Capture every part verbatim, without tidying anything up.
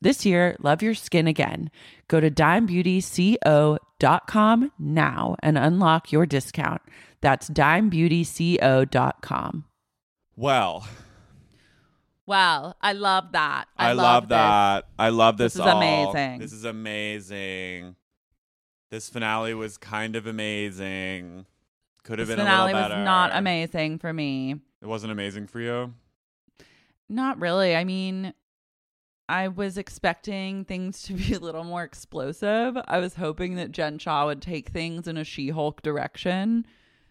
This year, love your skin again. Go to dime beauty co dot com now and unlock your discount. That's dime beauty co dot com. Well. Well, I love that. I, I love, love that. I love this, this all. This is amazing. This is amazing. This finale was kind of amazing. Could have this been a little better. This finale was not amazing for me. It wasn't amazing for you? Not really. I mean... I was expecting things to be a little more explosive. I was hoping that Jen Shah would take things in a She-Hulk direction.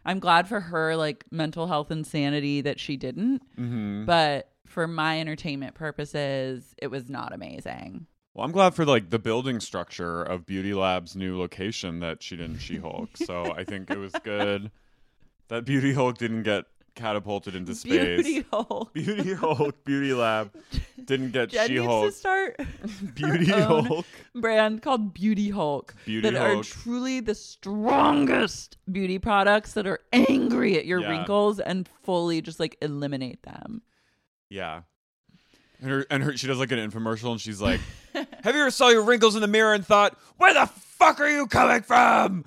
I'm glad for her, like, mental health insanity that she didn't. Mm-hmm. But for my entertainment purposes, it was not amazing. Well, I'm glad for, like, the building structure of Beauty Lab's new location that she didn't She-Hulk. So I think it was good that Beauty Hulk didn't get catapulted into space. Beauty Hulk. Beauty Hulk. Beauty Lab. Didn't get Jen She-Hulk. Needs to start Beauty Hulk brand called Beauty Hulk. Beauty that Hulk. Are truly the strongest beauty products that are angry at your yeah. wrinkles and fully just like eliminate them. Yeah. And her, and her she does like an infomercial and she's like, have you ever saw your wrinkles in the mirror and thought, where the fuck are you coming from?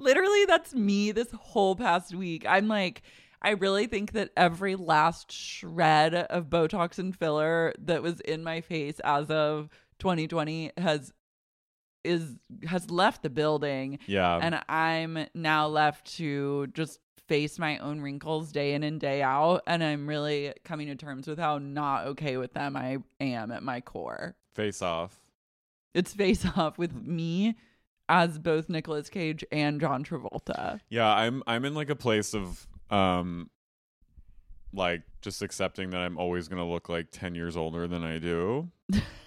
Literally, that's me this whole past week. I'm like, I really think that every last shred of Botox and filler that was in my face as of twenty twenty has is has left the building. Yeah. And I'm now left to just face my own wrinkles day in and day out. And I'm really coming to terms with how not okay with them I am at my core. Face off. It's face off with me. As both Nicolas Cage and John Travolta. Yeah, I'm I'm in like a place of um like just accepting that I'm always gonna look like ten years older than I do.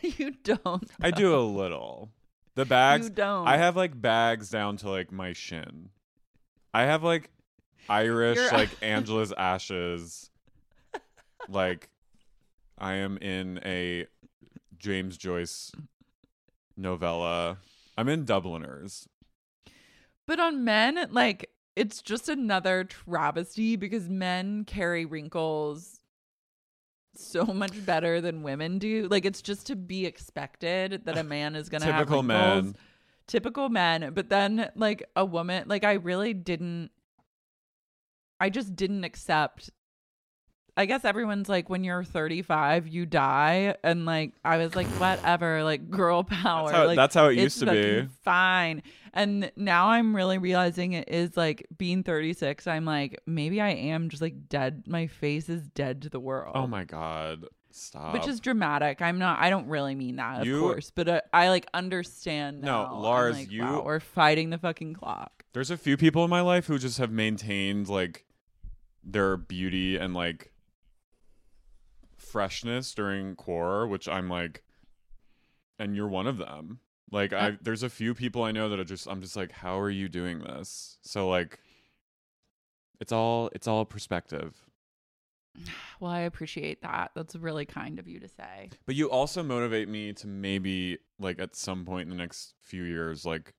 You don't. Though. I do a little. The bags. You don't. I have like bags down to like my shin. I have like Irish, You're... like Angela's ashes. Like I am in a James Joyce novella. I'm in Dubliners. But on men, like, it's just another travesty because men carry wrinkles so much better than women do. Like, it's just to be expected that a man is going to have wrinkles. Typical men. Typical men. But then, like, a woman, like, I really didn't, I just didn't accept. I guess everyone's like, when you're thirty-five, you die. And like, I was like, whatever, like girl power. That's how, like, that's how it used to be. Fine. And now I'm really realizing it is like being thirty-six. I'm like, maybe I am just like dead. My face is dead to the world. Oh my God. Stop. Which is dramatic. I'm not, I don't really mean that, of you, course, but uh, I like understand now. No, Lars, like, you wow, we're fighting the fucking clock. There's a few people in my life who just have maintained like their beauty and like freshness during quar, which I'm like, and you're one of them. Like I, there's a few people I know that are just, I'm just like, how are you doing this? So like, it's all, it's all perspective. Well, I appreciate that. That's really kind of you to say. But you also motivate me to maybe like at some point in the next few years, like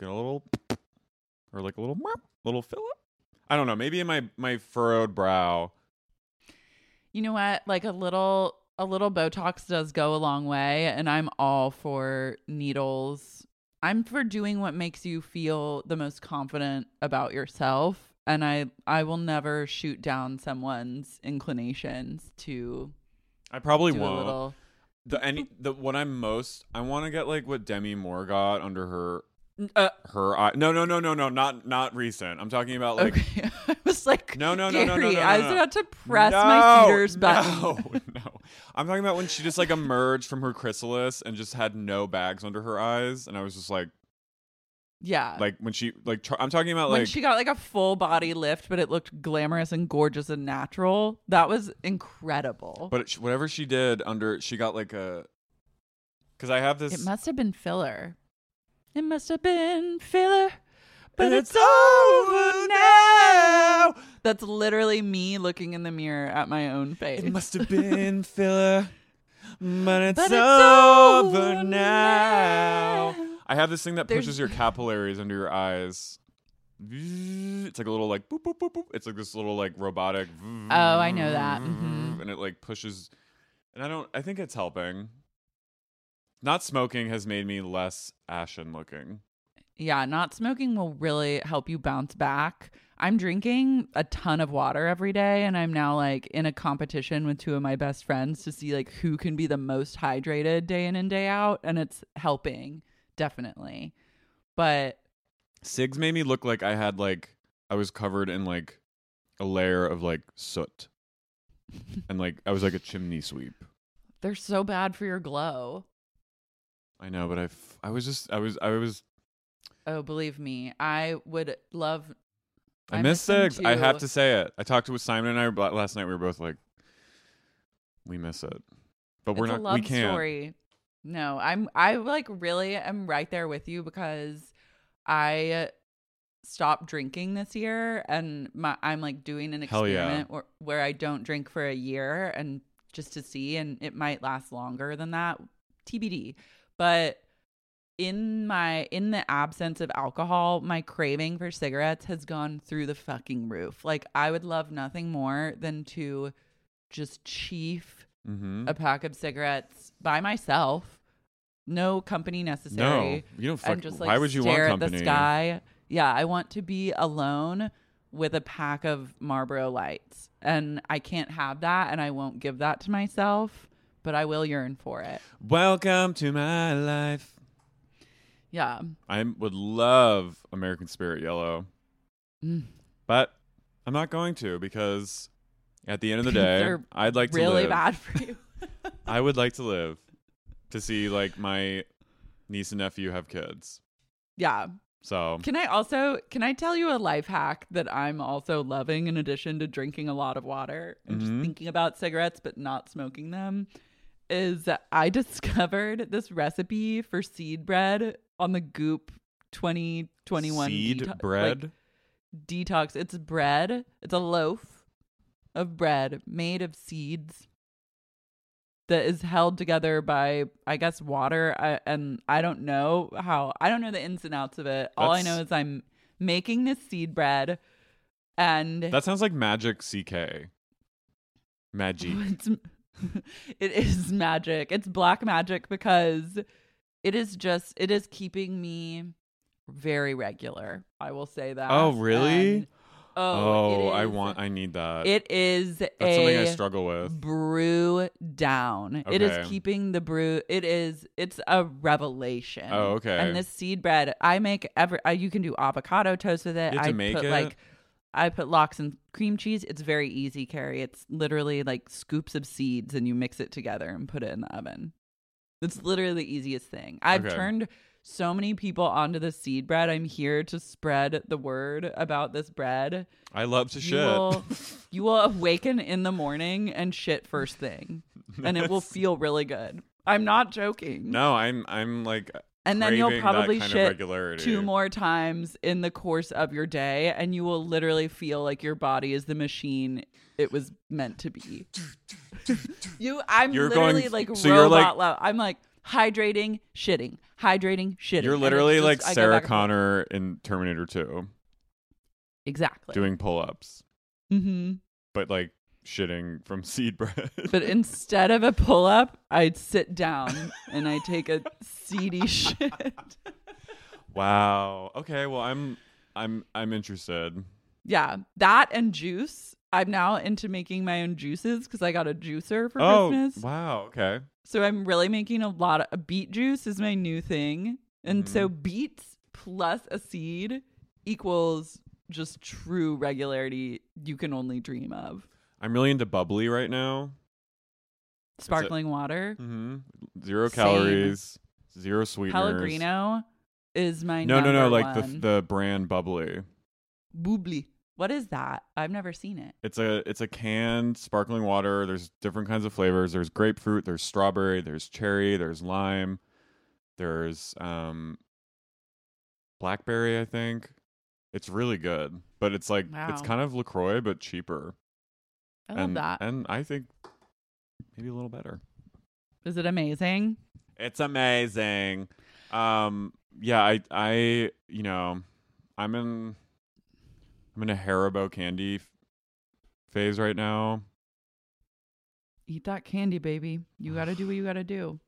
get a little, or like a little, little fill up. I don't know. Maybe in my, my furrowed brow. You know what? Like a little, a little Botox does go a long way, and I'm all for needles. I'm for doing what makes you feel the most confident about yourself, and I, I will never shoot down someone's inclinations to. I probably won't. Little... The any the what I'm most I want to get like what Demi Moore got under her. Uh, her eye. No, no, no, no, no. Not not recent. I'm talking about like. Okay. I was like. No, no, no, no, no, no, no, no. I was about to press no, my Peter's button. No, no. I'm talking about when she just like emerged from her chrysalis and just had no bags under her eyes, and I was just like. Yeah. Like when she like tra- I'm talking about like when she got like a full body lift, but it looked glamorous and gorgeous and natural. That was incredible. But it, whatever she did under, she got like a. Because I have this. It must have been filler. It must have been filler, but it's, it's over now. That's literally me looking in the mirror at my own face. It must have been filler, but it's, but it's over, over now. now. I have this thing that There's... pushes your capillaries under your eyes. It's like a little like boop, boop, boop, boop. It's like this little like robotic. Oh, I know that. Mm-hmm. And it like pushes. And I don't, I think it's helping. Not smoking has made me less ashen looking. Yeah, not smoking will really help you bounce back. I'm drinking a ton of water every day, and I'm now like in a competition with two of my best friends to see like who can be the most hydrated day in and day out, and it's helping, definitely. But cigs made me look like I had like I was covered in like a layer of like soot. And like I was like a chimney sweep. They're so bad for your glow. I know, but I, f- I was just, I was, I was. Oh, believe me, I would love. I, I miss cigs. I have to say it. I talked with Simon and I last night. We were both like, we miss it, but it's we're not. A love we can't. Story. No, I'm. I like really am right there with you because I stopped drinking this year, and my I'm like doing an experiment yeah. where, where I don't drink for a year and just to see, and it might last longer than that. T B D. But in my in the absence of alcohol, my craving for cigarettes has gone through the fucking roof. Like I would love nothing more than to just chief mm-hmm. a pack of cigarettes by myself, no company necessary. No, you don't. Fuck, and just like why would you stare want company? At the sky. Yeah, I want to be alone with a pack of Marlboro Lights, and I can't have that, and I won't give that to myself. But I will yearn for it. Welcome to my life. Yeah. I would love American Spirit Yellow. Mm. But I'm not going to because at the end of the day, I'd like to really live. Really bad for you. I would like to live to see like my niece and nephew have kids. Yeah. So can I also, can I tell you a life hack that I'm also loving in addition to drinking a lot of water and mm-hmm. just thinking about cigarettes but not smoking them? Is I discovered this recipe for seed bread on the Goop twenty twenty-one seed deto- bread like, detox. It's bread. It's a loaf of bread made of seeds that is held together by, I guess, water. I, and I don't know how. I don't know the ins and outs of it. That's, all I know is I'm making this seed bread. And that sounds like magic C K. Magic. It's, it is magic. It's black magic because it is just, it is keeping me very regular. I will say that. Oh, really? And, oh, oh is, I want, I need that. It is That's a something I struggle with. Brew down. Okay. It is keeping the brew. It is, it's a revelation. Oh, okay. And this seed bread, I make every, uh, you can do avocado toast with it. You have to I make put it? like, I put lox and cream cheese. It's very easy, Carrie. It's literally like scoops of seeds and you mix it together and put it in the oven. It's literally the easiest thing. I've okay. turned so many people onto the seed bread. I'm here to spread the word about this bread. I love to you shit. Will, you will awaken in the morning and shit first thing. And it will feel really good. I'm not joking. No, I'm I'm like... And then you'll probably shit two more times in the course of your day, and you will literally feel like your body is the machine it was meant to be. you, I'm you're literally going, like so robot like, loud. I'm like hydrating, shitting, hydrating, shitting. You're literally just, like Sarah Connor in Terminator two. Exactly. Doing pull-ups. Mm-hmm. But like shitting from seed bread. But instead of a pull-up, I'd sit down and I take a seedy shit. Wow. Okay, well I'm I'm I'm interested. Yeah. That and juice. I'm now into making my own juices because I got a juicer for oh, Christmas. Wow, okay. So I'm really making a lot of a beet juice is my new thing. And mm. so beets plus a seed equals just true regularity you can only dream of. I'm really into bubbly right now. Sparkling water. Mm-hmm. Zero Same. calories. Zero sweeteners. Pellegrino is my no, number No, no, no. Like the, the brand bubbly. Bubbly. What is that? I've never seen it. It's a it's a canned sparkling water. There's different kinds of flavors. There's grapefruit. There's strawberry. There's cherry. There's lime. There's um, blackberry, I think. It's really good. But it's like, wow. It's kind of LaCroix, but cheaper. I love and, that. And I think maybe a little better. Is it amazing? It's amazing. Um, yeah, I, I, you know, I'm in, I'm in a Haribo candy f- phase right now. Eat that candy, baby. You got to do what you got to do.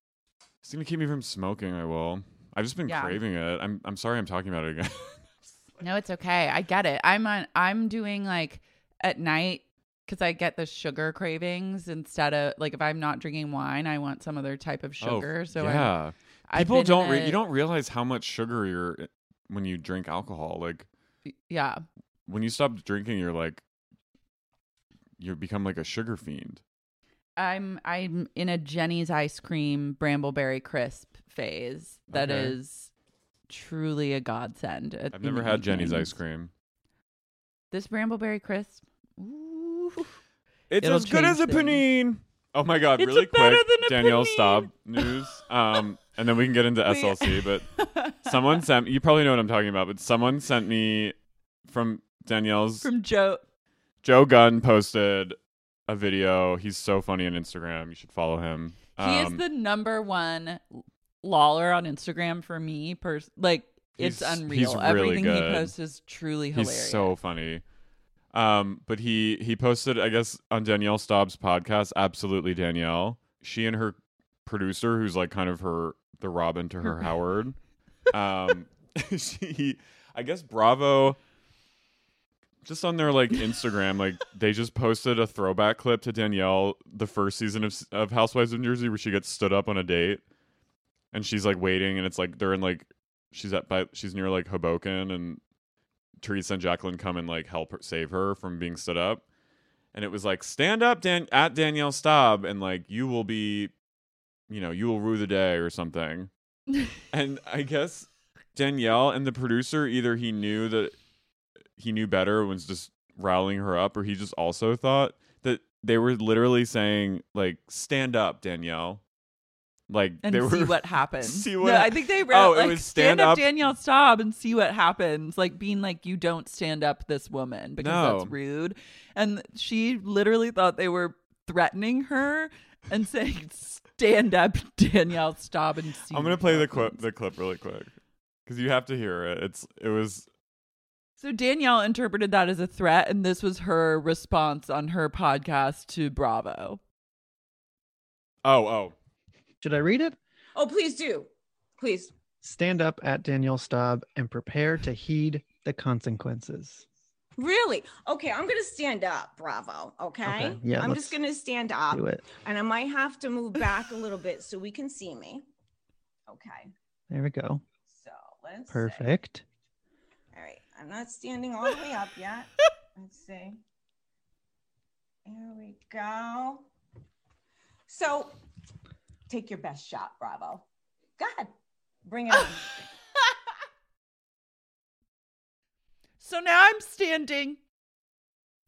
It's going to keep me from smoking. I will. I've just been yeah. craving it. I'm, I'm sorry I'm talking about it again. No, it's okay. I get it. I'm on, I'm doing like at night. Because I get the sugar cravings instead of like if I'm not drinking wine, I want some other type of sugar. Oh, so yeah, I'm, people don't re- a, you don't realize how much sugar you're when you drink alcohol. Like yeah, when you stop drinking, you're like you become like a sugar fiend. I'm I'm in a Jenny's ice cream Brambleberry crisp phase that okay. is truly a godsend. At, I've never had Jenny's ice cream. This Brambleberry crisp. Ooh. It's It'll as good as a panini. Oh my god, it's really quick Danielle Staub news. Um and then we can get into S L C, but someone sent you probably know what I'm talking about, but someone sent me from Danielle's From Joe Joe Gunn posted a video. He's so funny on Instagram. You should follow him. Um, he is the number one lawler on Instagram for me pers- like it's unreal. Really Everything good. he posts is truly hilarious. He's so funny. Um, but he, he posted, I guess, on Danielle Staub's podcast, Absolutely Danielle. She and her producer, who's like kind of her the Robin to her Howard. Um, she, I guess, Bravo. Just on their like Instagram, like they just posted a throwback clip to Danielle, the first season of of Housewives of New Jersey, where she gets stood up on a date, and she's like waiting, and it's like they're in like she's at by she's near like Hoboken and. Teresa and Jacqueline come and like help her save her from being stood up, and it was like stand up Dan- at Danielle Staub and like you will be, you know, you will rue the day or something. And I guess Danielle and the producer either he knew that he knew better was just riling her up, or he just also thought that they were literally saying like stand up Danielle, Like and they see were, what happens. See what no, ha- I think they wrote oh, like, it was stand, stand up Danielle Staub and see what happens. Like being like, you don't stand up this woman because no. that's rude. And she literally thought they were threatening her and saying, stand up Danielle Staub and see. I'm gonna play happens. the clip the clip really quick because you have to hear it. It's it was. So Danielle interpreted that as a threat, and this was her response on her podcast to Bravo. Oh oh. Should I read it? Oh, please do. Please. Stand up at Danielle Staub and prepare to heed the consequences. Really? Okay, I'm going to stand up, Bravo, okay? okay. Yeah, I'm just going to stand up. Do it. And I might have to move back a little bit so we can see me. Okay. There we go. So let's Perfect. See. All right, I'm not standing all the way up yet. Let's see. There we go. So... Take your best shot, Bravo. Go ahead. Bring it on. So now I'm standing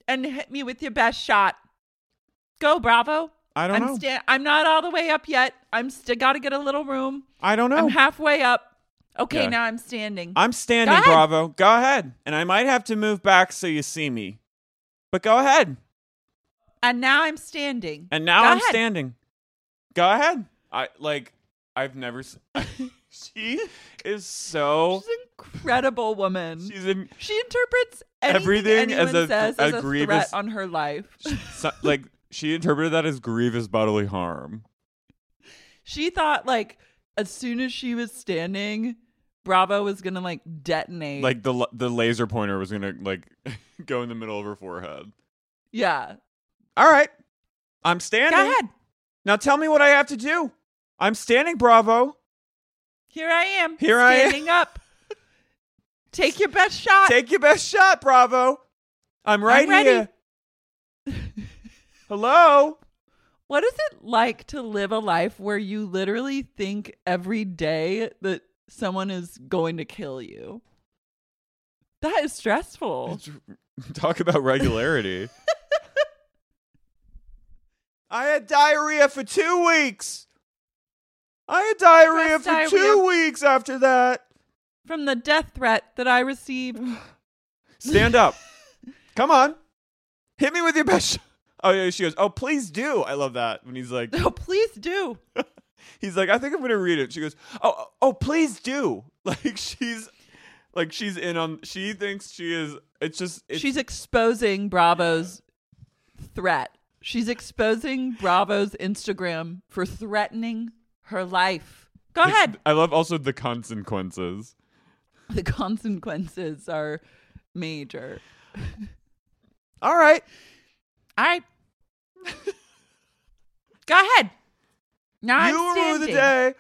and hit me with your best shot. Go, Bravo. I don't I'm know. Sta- I'm not all the way up yet. I'm still got to get a little room. I don't know. I'm halfway up. Okay, yeah. Now I'm standing. I'm standing, go Bravo. Go ahead. And I might have to move back so you see me. But go ahead. And now I'm standing. And now go I'm ahead. standing. Go ahead. I like. I've never. Se- she is so. She's an incredible woman. She's in, she interprets everything as a, says a, as a grievous, threat on her life. So, like she interpreted that as grievous bodily harm. She thought like as soon as she was standing, Bravo was gonna like detonate. Like the the laser pointer was gonna like go in the middle of her forehead. Yeah. All right. I'm standing. Go ahead. Now tell me what I have to do. I'm standing, Bravo. Here I am. Here I am. Standing up. Take your best shot. Take your best shot, Bravo. I'm right I'm ready. here. Hello? What is it like to live a life where you literally think every day that someone is going to kill you? That is stressful. Talk about regularity. I had diarrhea for two weeks. I had diarrhea Press for diarrhea two weeks after that. From the death threat that I received. Stand up. Come on. Hit me with your best shot. Oh, yeah, she goes, oh, please do. I love that. When he's like, oh, please do. He's like, I think I'm going to read it. She goes, oh, oh, please do. Like she's like she's in on, she thinks she is. It's just. It's, she's exposing Bravo's yeah. threat. She's exposing Bravo's Instagram for threatening her life. Go the, ahead. I love also the consequences. The consequences are major. All right. All right. Go ahead. Now you I'm standing. Rue the day.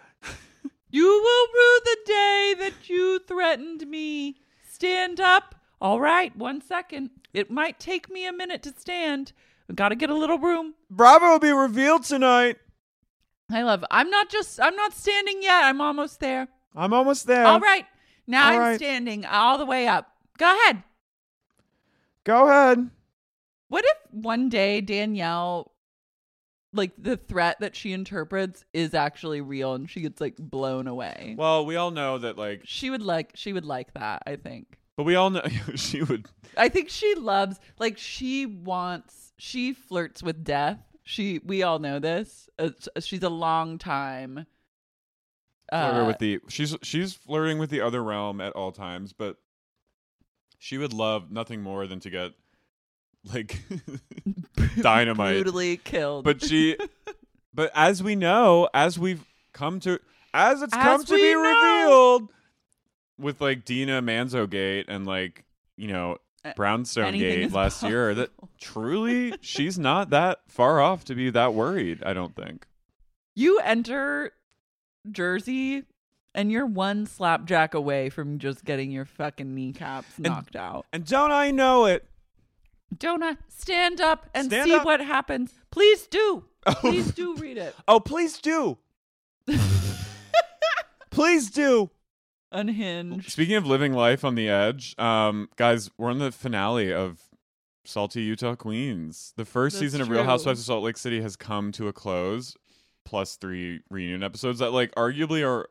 You will rue the day that you threatened me. Stand up. All right. One second. It might take me a minute to stand. We gotta get a little room. Bravo will be revealed tonight. I love it. I'm not just, I'm not standing yet. I'm almost there. I'm almost there. All right. Now all I'm right. standing all the way up. Go ahead. Go ahead. What if one day Danielle, like the threat that she interprets is actually real and she gets like blown away? Well, we all know that like. She would like, she would like that, I think. But we all know she would. I think she loves, like she wants. She flirts with death. She, we all know this. Uh, she's a long time. Uh, with the she's she's flirting with the other realm at all times, but she would love nothing more than to get like dynamite brutally killed. But she, but as we know, as we've come to, as it's as come to be know. revealed, with like Dina Manzogate and like you know. Brownstone Anything Gate last possible. year that truly she's not that far off to be that worried. I don't think you enter Jersey and you're one slapjack away from just getting your fucking kneecaps knocked and, out. And don't I know it? Don't I stand up and stand see up. What happens? Please do. Oh. Please do read it. Oh, please do. Please do. Unhinged. Speaking of living life on the edge, um, guys, we're on the finale of Salty Utah Queens. The first That's season of true. Real Housewives of Salt Lake City has come to a close. plus three reunion episodes that like arguably are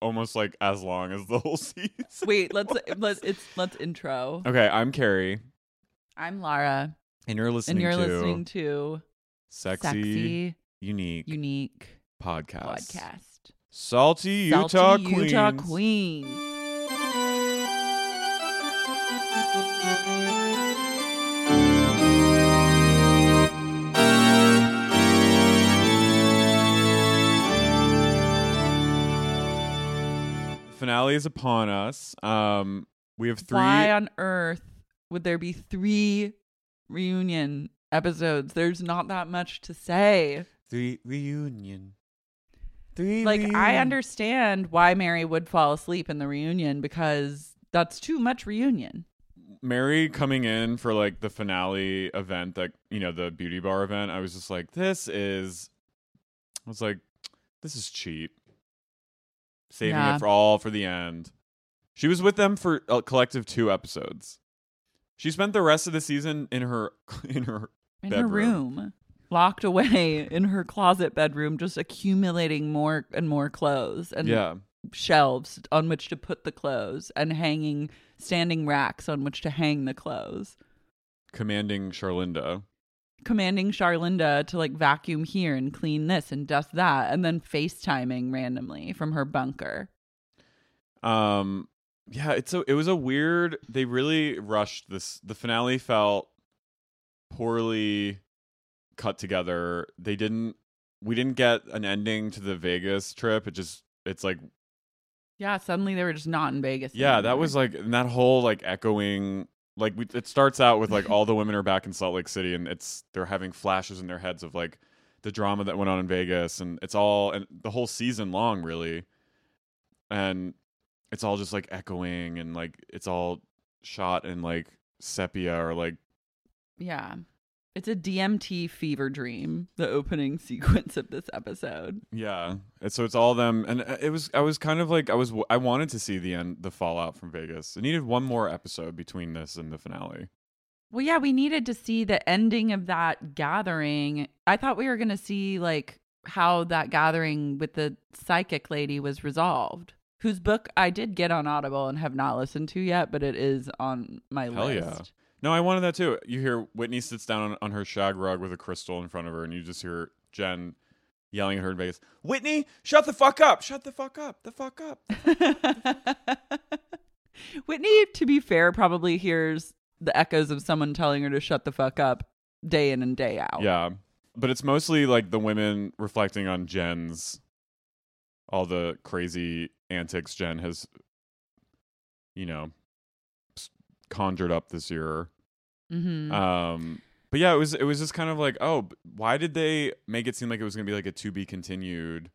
almost like as long as the whole season. Wait, let's let's it's let's intro. Okay, I'm Carrie. I'm Lara. And you're listening to And you're to listening to Sexy, Sexy Unique Unique Podcast. Podcast. Salty Utah Salty Queens. Utah Queens. Finale is upon us. Um, we have three. Why on earth would there be three reunion episodes? There's not that much to say. Three reunion. Three like reunion. I understand why Mary would fall asleep in the reunion because that's too much reunion. Mary coming in for like the finale event, that you know, the beauty bar event. I was just like, this is. I was like, this is cheap. Saving yeah. it for all for the end. She was with them for a collective two episodes. She spent the rest of the season in her in her in bedroom. her room, locked away in her closet bedroom, just accumulating more and more clothes and yeah. shelves on which to put the clothes and hanging standing racks on which to hang the clothes. Commanding Charlinda. Commanding Charlinda to like vacuum here and clean this and dust that, and then FaceTiming randomly from her bunker. Um, yeah, it's a, it was a weird. They really rushed this. The finale felt poorly cut together. They didn't. We didn't get an ending to the Vegas trip. It just. It's like. Yeah, suddenly they were just not in Vegas. Yeah, anymore. That was like and that whole like echoing. Like we, it starts out with like all the women are back in Salt Lake City, and it's they're having flashes in their heads of like the drama that went on in Vegas, and it's all and the whole season long really, and it's all just like echoing and like it's all shot in like sepia or like yeah, it's a D M T fever dream. The opening sequence of this episode, yeah, and so it's all them, and it was I was kind of like I was I wanted to see the end, the fallout from Vegas. I needed one more episode between this and the finale. Well, yeah, we needed to see the ending of that gathering. I thought we were gonna see like how that gathering with the psychic lady was resolved, whose book I did get on Audible and have not listened to yet, but it is on my Hell list. Yeah. No, I wanted that too. You hear Whitney sits down on, on her shag rug with a crystal in front of her, and you just hear Jen yelling at her in Vegas, Whitney, shut the fuck up. Shut the fuck up. The fuck up. The fuck up, the fuck up. Whitney, to be fair, probably hears the echoes of someone telling her to shut the fuck up day in and day out. Yeah. But it's mostly like the women reflecting on Jen's, all the crazy antics Jen has, you know, conjured up this year. Mm-hmm. Um, but yeah, it was it was just kind of like, oh, why did they make it seem like it was gonna be like a to be continued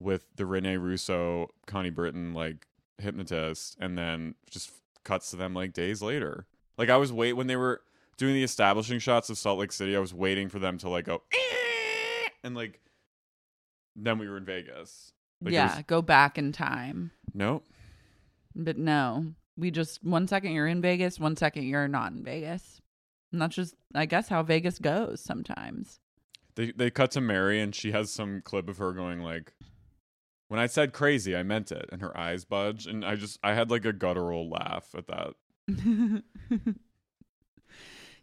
with the Rene Russo, Connie Britton like hypnotist, and then just cuts to them like days later. Like I was wait when they were doing the establishing shots of Salt Lake City, I was waiting for them to like go eh! and like then we were in Vegas. Like, yeah, was, go back in time. Nope. But no. We just, one second you're in Vegas, one second you're not in Vegas. And that's just, I guess, how Vegas goes sometimes. They they cut to Mary, and she has some clip of her going like, when I said crazy, I meant it. And her eyes budge. And I just, I had like a guttural laugh at that.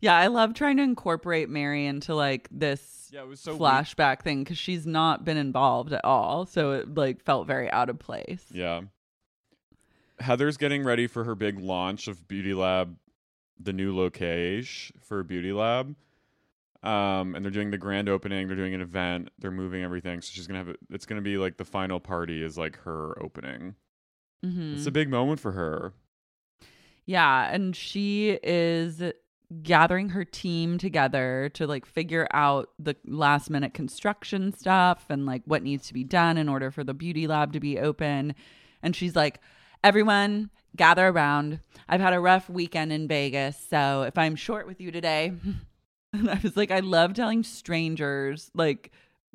Yeah, I love trying to incorporate Mary into like this yeah, it was so flashback weird. thing because she's not been involved at all. So it like felt very out of place. Yeah. Heather's getting ready for her big launch of Beauty Lab, the new location for Beauty Lab. Um, and they're doing the grand opening. They're doing an event. They're moving everything. So she's going to have, a, it's going to be like the final party is like her opening. Mm-hmm. It's a big moment for her. Yeah. And she is gathering her team together to like figure out the last minute construction stuff and like what needs to be done in order for the Beauty Lab to be open. And she's like, everyone, gather around. I've had a rough weekend in Vegas, so if I'm short with you today. And I was like, I love telling strangers, like,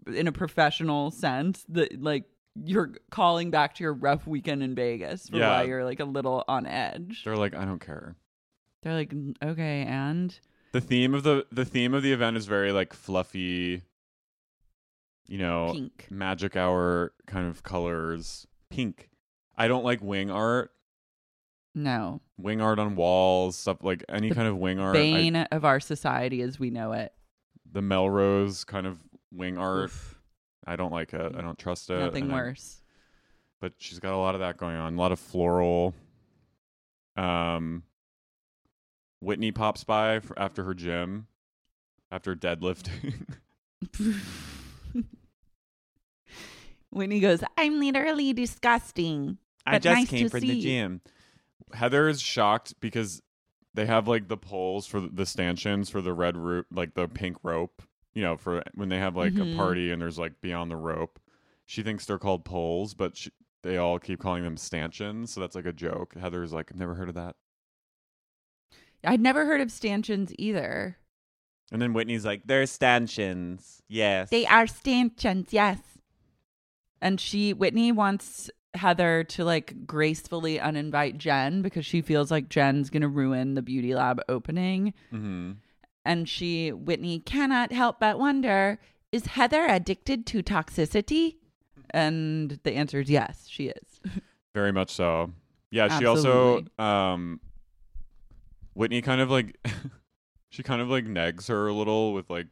in a professional sense, that, like, you're calling back to your rough weekend in Vegas for yeah. why you're, like, a little on edge. They're like, I don't care. They're like, okay, and? The theme of the, the theme of the event is very, like, fluffy, you know, pink. Magic Hour kind of colors. Pink. I don't like wing art. No. Wing art on walls, stuff like any the kind of wing art. Bane I, of our society as we know it. The Melrose kind of wing art. Oof. I don't like it. I don't trust it. Nothing and worse. I, but she's got a lot of that going on. A lot of floral. Um, Whitney pops by for, after her gym, after deadlifting. Whitney goes, I'm literally disgusting. I just nice came from see. the gym. Heather is shocked because they have like the poles for the stanchions for the red rope, like the pink rope, you know, for when they have like mm-hmm. a party and there's like beyond the rope. She thinks they're called poles, but she, they all keep calling them stanchions. So that's like a joke. Heather's like, I've never heard of that. I'd never heard of stanchions either. And then Whitney's like, they're stanchions. Yes. They are stanchions. Yes. And she, Whitney wants Heather to like gracefully uninvite Jen because she feels like Jen's going to ruin the Beauty Lab opening. Mm-hmm. And she, Whitney cannot help but wonder, is Heather addicted to toxicity? And the answer is yes, she is. Very much so. Yeah. Absolutely. She also, um, Whitney kind of like, she kind of like negs her a little with like,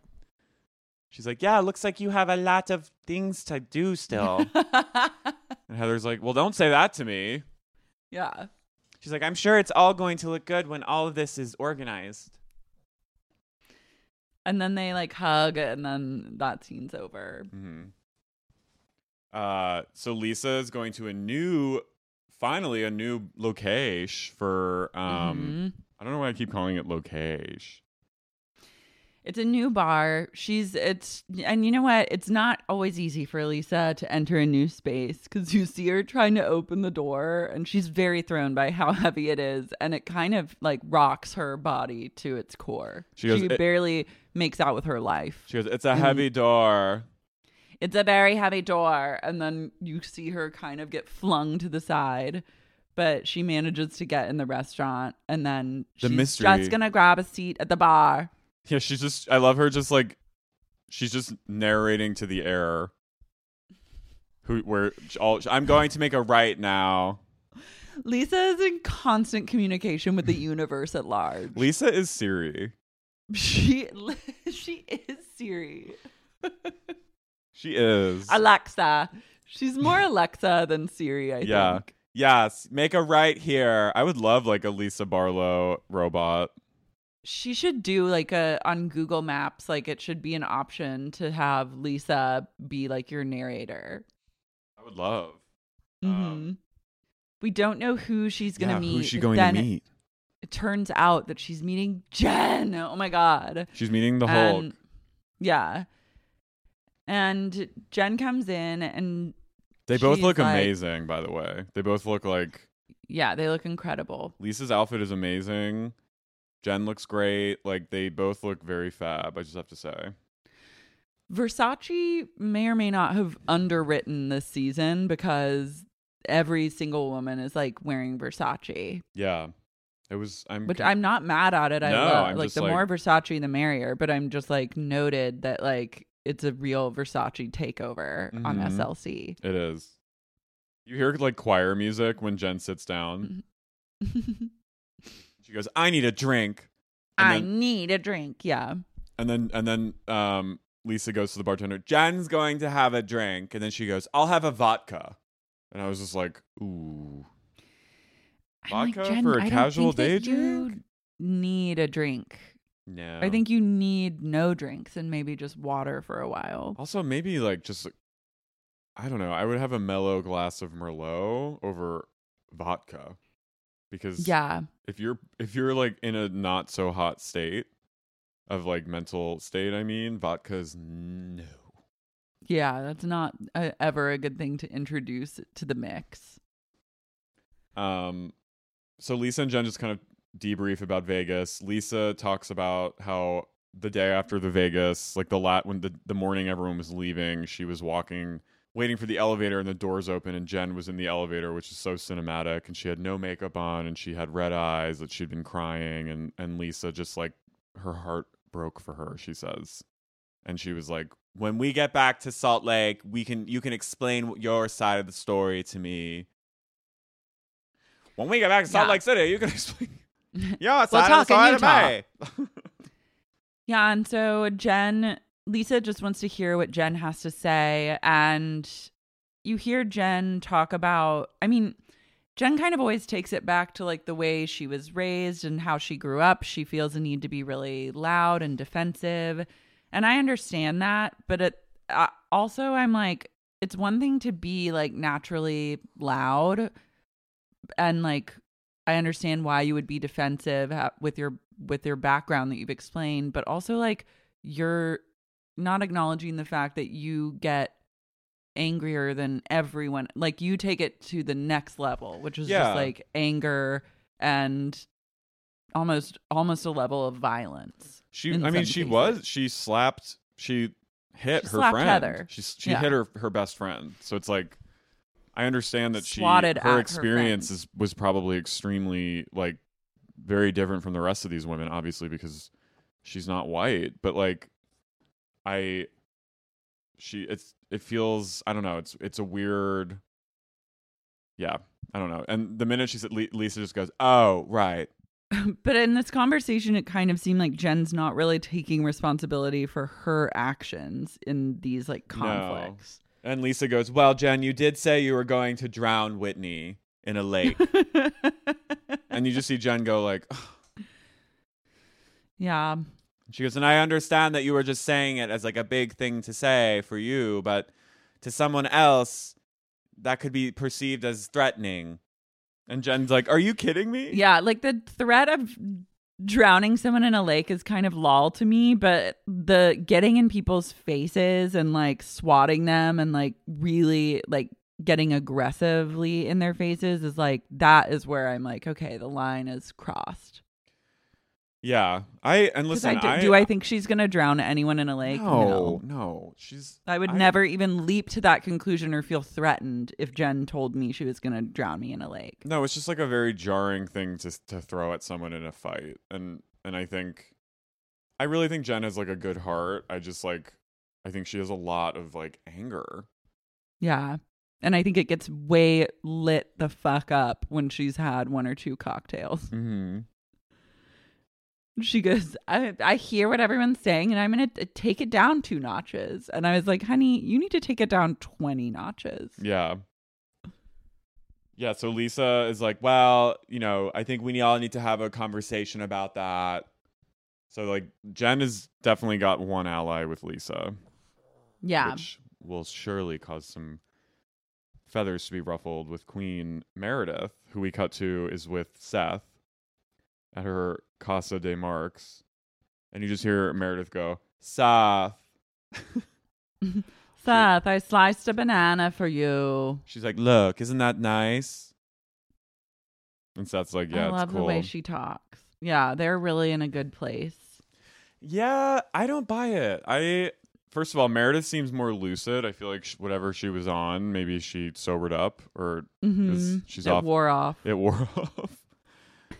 she's like, yeah, it looks like you have a lot of things to do still. And Heather's like, well, don't say that to me. Yeah. She's like, I'm sure it's all going to look good when all of this is organized. And then they like hug and then that scene's over. Mm-hmm. Uh, so Lisa is going to a new, finally a new location for, um, mm-hmm. I don't know why I keep calling it location. It's a new bar. She's it's and you know what? It's not always easy for Lisa to enter a new space because you see her trying to open the door and she's very thrown by how heavy it is. And it kind of like rocks her body to its core. She, goes, she it, barely makes out with her life. She goes, it's a heavy and, door. It's a very heavy door. And then you see her kind of get flung to the side. But she manages to get in the restaurant. And then the she's mystery. just going to grab a seat at the bar. Yeah, she's just, I love her just like, she's just narrating to the air. Who, where, all, I'm going to make a right now. Lisa is in constant communication with the universe at large. Lisa is Siri. She, she is Siri. She is. Alexa. She's more Alexa than Siri, I yeah. think. Yes, make a right here. I would love like a Lisa Barlow robot. She should do like a on Google Maps, like it should be an option to have Lisa be like your narrator. I would love. Mm-hmm. Um, we don't know who she's gonna yeah, meet. Who's she going then to meet? It, it turns out that she's meeting Jen. Oh my god. She's meeting the Hulk. And, yeah. And Jen comes in and they both look like, amazing, by the way. They both look like yeah, they look incredible. Lisa's outfit is amazing. Jen looks great. Like, they both look very fab, I just have to say. Versace may or may not have underwritten this season because every single woman is, like, wearing Versace. Yeah. It was... I'm Which I'm not mad at it. I no, love. I'm like, just the like... more Versace, the merrier. But I'm just, like, noted that, like, it's a real Versace takeover mm-hmm. on S L C. It is. You hear, like, choir music when Jen sits down. She goes, I need a drink. And I then, need a drink, yeah. And then and then um, Lisa goes to the bartender, Jen's going to have a drink. And then she goes, I'll have a vodka. And I was just like, ooh. Vodka like, for a I casual day drink? You need a drink. No. I think you need no drinks and maybe just water for a while. Also, maybe like just, I don't know. I would have a mellow glass of Merlot over vodka. Because yeah. if you're if you're like in a not so hot state of like mental state, I mean, vodka's no. Yeah, that's not a, ever a good thing to introduce to the mix. Um, so Lisa and Jen just kind of debrief about Vegas. Lisa talks about how the day after the Vegas, like the lat when the, the morning everyone was leaving, she was walking. Waiting for the elevator and the doors open and Jen was in the elevator, which is so cinematic, and she had no makeup on and she had red eyes that she'd been crying and, and Lisa just like her heart broke for her, she says. And she was like, when we get back to Salt Lake, we can you can explain your side of the story to me. When we get back to Salt yeah. Lake City, you can explain your side we'll talk of the story to me. Yeah, and so Jen, Lisa just wants to hear what Jen has to say. And you hear Jen talk about, I mean, Jen kind of always takes it back to like the way she was raised and how she grew up. She feels a need to be really loud and defensive. And I understand that. But it uh, also I'm like, it's one thing to be like naturally loud. And like, I understand why you would be defensive with your with your background that you've explained, but also like you're not acknowledging the fact that you get angrier than everyone. Like you take it to the next level, which is yeah. just like anger and almost almost a level of violence. She, I mean, cases. she was she slapped, she hit she her friend. Heather. She she yeah. hit her her best friend. So it's like. I understand that she, her experience her is, was probably extremely, like, very different from the rest of these women, obviously, because she's not white. But, like, I, she, it's, it feels, I don't know, it's, it's a weird, yeah, I don't know. And the minute she said, Lisa just goes, oh, right. But in this conversation, it kind of seemed like Jen's not really taking responsibility for her actions in these, like, conflicts. No. And Lisa goes, well, Jen, you did say you were going to drown Whitney in a lake. And you just see Jen go like, oh. Yeah. She goes, and I understand that you were just saying it as like a big thing to say for you, but to someone else, that could be perceived as threatening. And Jen's like, are you kidding me? Yeah, like the threat of drowning someone in a lake is kind of lol to me, but the getting in people's faces and like swatting them and like really like getting aggressively in their faces is like, that is where I'm like, okay, the line is crossed. Yeah. I, and listen, I do, I, do I think she's going to drown anyone in a lake? No, no. no she's, I would I, never even leap to that conclusion or feel threatened if Jen told me she was going to drown me in a lake. No, it's just like a very jarring thing to to throw at someone in a fight. And, and I think, I really think Jen has like a good heart. I just like, I think she has a lot of like anger. Yeah. And I think it gets way lit the fuck up when she's had one or two cocktails. Mm-hmm. She goes, I, I hear what everyone's saying and I'm going to take it down two notches. And I was like, honey, you need to take it down twenty notches. Yeah. Yeah. So Lisa is like, well, you know, I think we all need to have a conversation about that. So like Jen has definitely got one ally with Lisa. Yeah. Which will surely cause some feathers to be ruffled with Queen Meredith, who we cut to is with Seth at her Casa de Marks, and you just hear Meredith go, Seth. Seth, I sliced a banana for you. She's like, look, isn't that nice? And Seth's like, yeah, I it's cool. I love the way she talks. Yeah, they're really in a good place. Yeah, I don't buy it. I First of all, Meredith seems more lucid. I feel like she, whatever she was on, maybe she sobered up or mm-hmm. she's it off. It wore off. It wore off.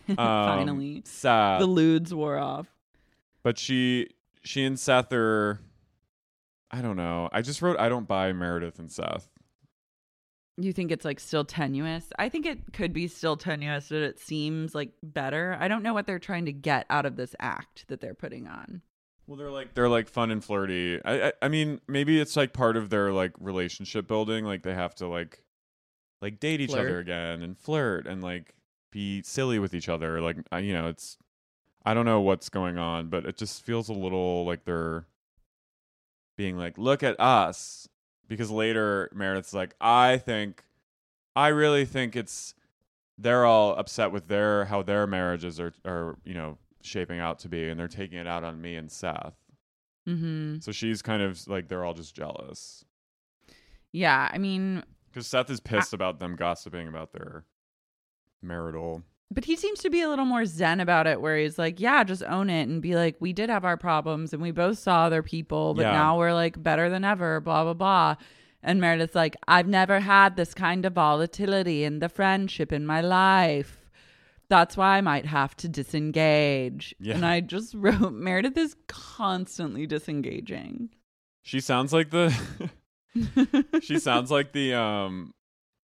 um, Finally, Seth. The lewds wore off. But she, she and Seth are, I don't know. I just wrote, I don't buy Meredith and Seth. You think it's like still tenuous? I think it could be still tenuous, but it seems like better. I don't know what they're trying to get out of this act that they're putting on. Well, they're like they're like fun and flirty. I, I, I mean, maybe it's like part of their like relationship building. Like they have to like, like date each flirt. other again and flirt and like. Be silly with each other, like you know. It's I don't know what's going on, but it just feels a little like they're being like, "Look at us," because later Meredith's like, "I think, I really think it's they're all upset with their how their marriages are are you know shaping out to be, and they're taking it out on me and Seth." Mm-hmm. So she's kind of like they're all just jealous. Yeah, I mean, because Seth is pissed I- about them gossiping about their. Marital, but he seems to be a little more zen about it, where he's like, yeah, just own it and be like, we did have our problems and we both saw other people, but yeah. now we're like better than ever, blah blah blah. And Meredith's like, I've never had this kind of volatility in the friendship in my life, that's why I might have to disengage. yeah. And I just wrote, Meredith is constantly disengaging. She sounds like the she sounds like the um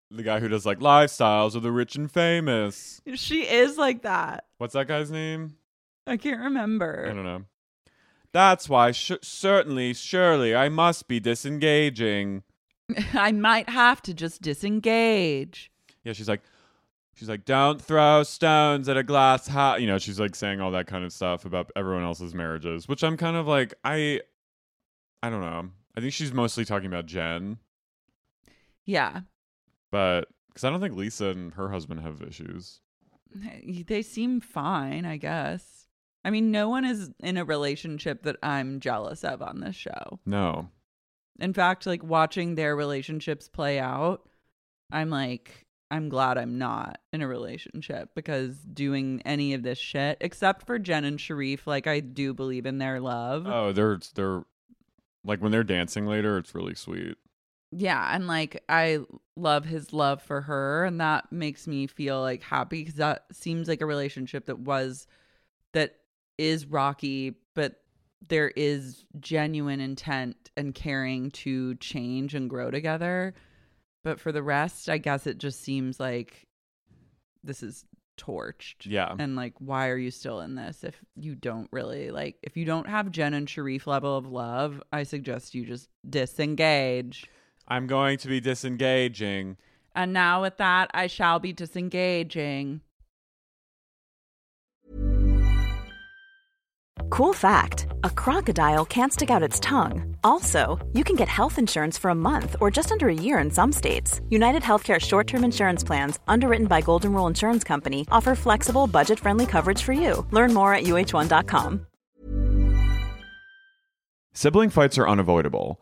the guy who does like lifestyles of the rich and famous. She is like that. What's that guy's name? I can't remember. I don't know. That's why sh- certainly, surely I must be disengaging. I might have to just disengage. Yeah, she's like, she's like, don't throw stones at a glass house. You know, she's like saying all that kind of stuff about everyone else's marriages, which I'm kind of like, I, I don't know. I think she's mostly talking about Jen. Yeah. But, because I don't think Lisa and her husband have issues. They seem fine, I guess. I mean, no one is in a relationship that I'm jealous of on this show. No. In fact, like watching their relationships play out, I'm like, I'm glad I'm not in a relationship because doing any of this shit, except for Jen and Sharif, like I do believe in their love. Oh, they're they're like when they're dancing later, it's really sweet. Yeah, and like I love his love for her, and that makes me feel like happy because that seems like a relationship that was that. Is rocky, but there is genuine intent and caring to change and grow together. But for the rest, I guess it just seems like this is torched. Yeah. And like, why are you still in this if you don't really like, if you don't have Jen and Sharif level of love, I suggest you just disengage. I'm going to be disengaging. And now with that, I shall be disengaging. Cool fact, a crocodile can't stick out its tongue. Also, you can get health insurance for a month or just under a year in some states. United Healthcare short-term insurance plans, underwritten by Golden Rule Insurance Company, offer flexible, budget-friendly coverage for you. Learn more at U H one dot com. Sibling fights are unavoidable,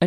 A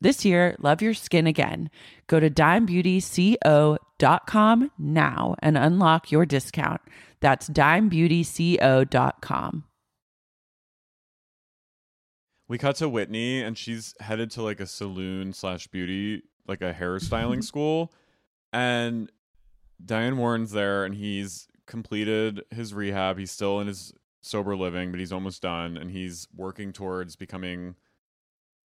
This year, love your skin again. Go to dime beauty co dot com now and unlock your discount. That's dime beauty co dot com. We cut to Whitney, and she's headed to like a saloon slash beauty, like a hairstyling school. And Diane Warren's there, and he's completed his rehab. He's still in his sober living, but he's almost done. And he's working towards becoming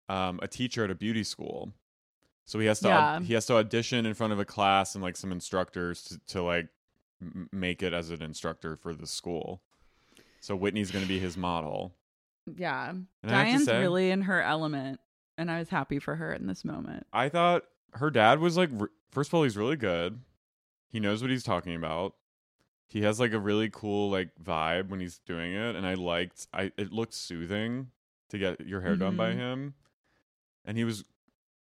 um, a teacher at a beauty school. So he has to yeah. uh, he has to audition in front of a class and like some instructors to, to like m- make it as an instructor for the school. So Whitney's going to be his model. Yeah. And Diane's say, really in her element, and I was happy for her in this moment. I thought her dad was like, re- first of all, he's really good. He knows what he's talking about. He has like a really cool like vibe when he's doing it, and I liked I it looked soothing to get your hair mm-hmm. done by him. And he was,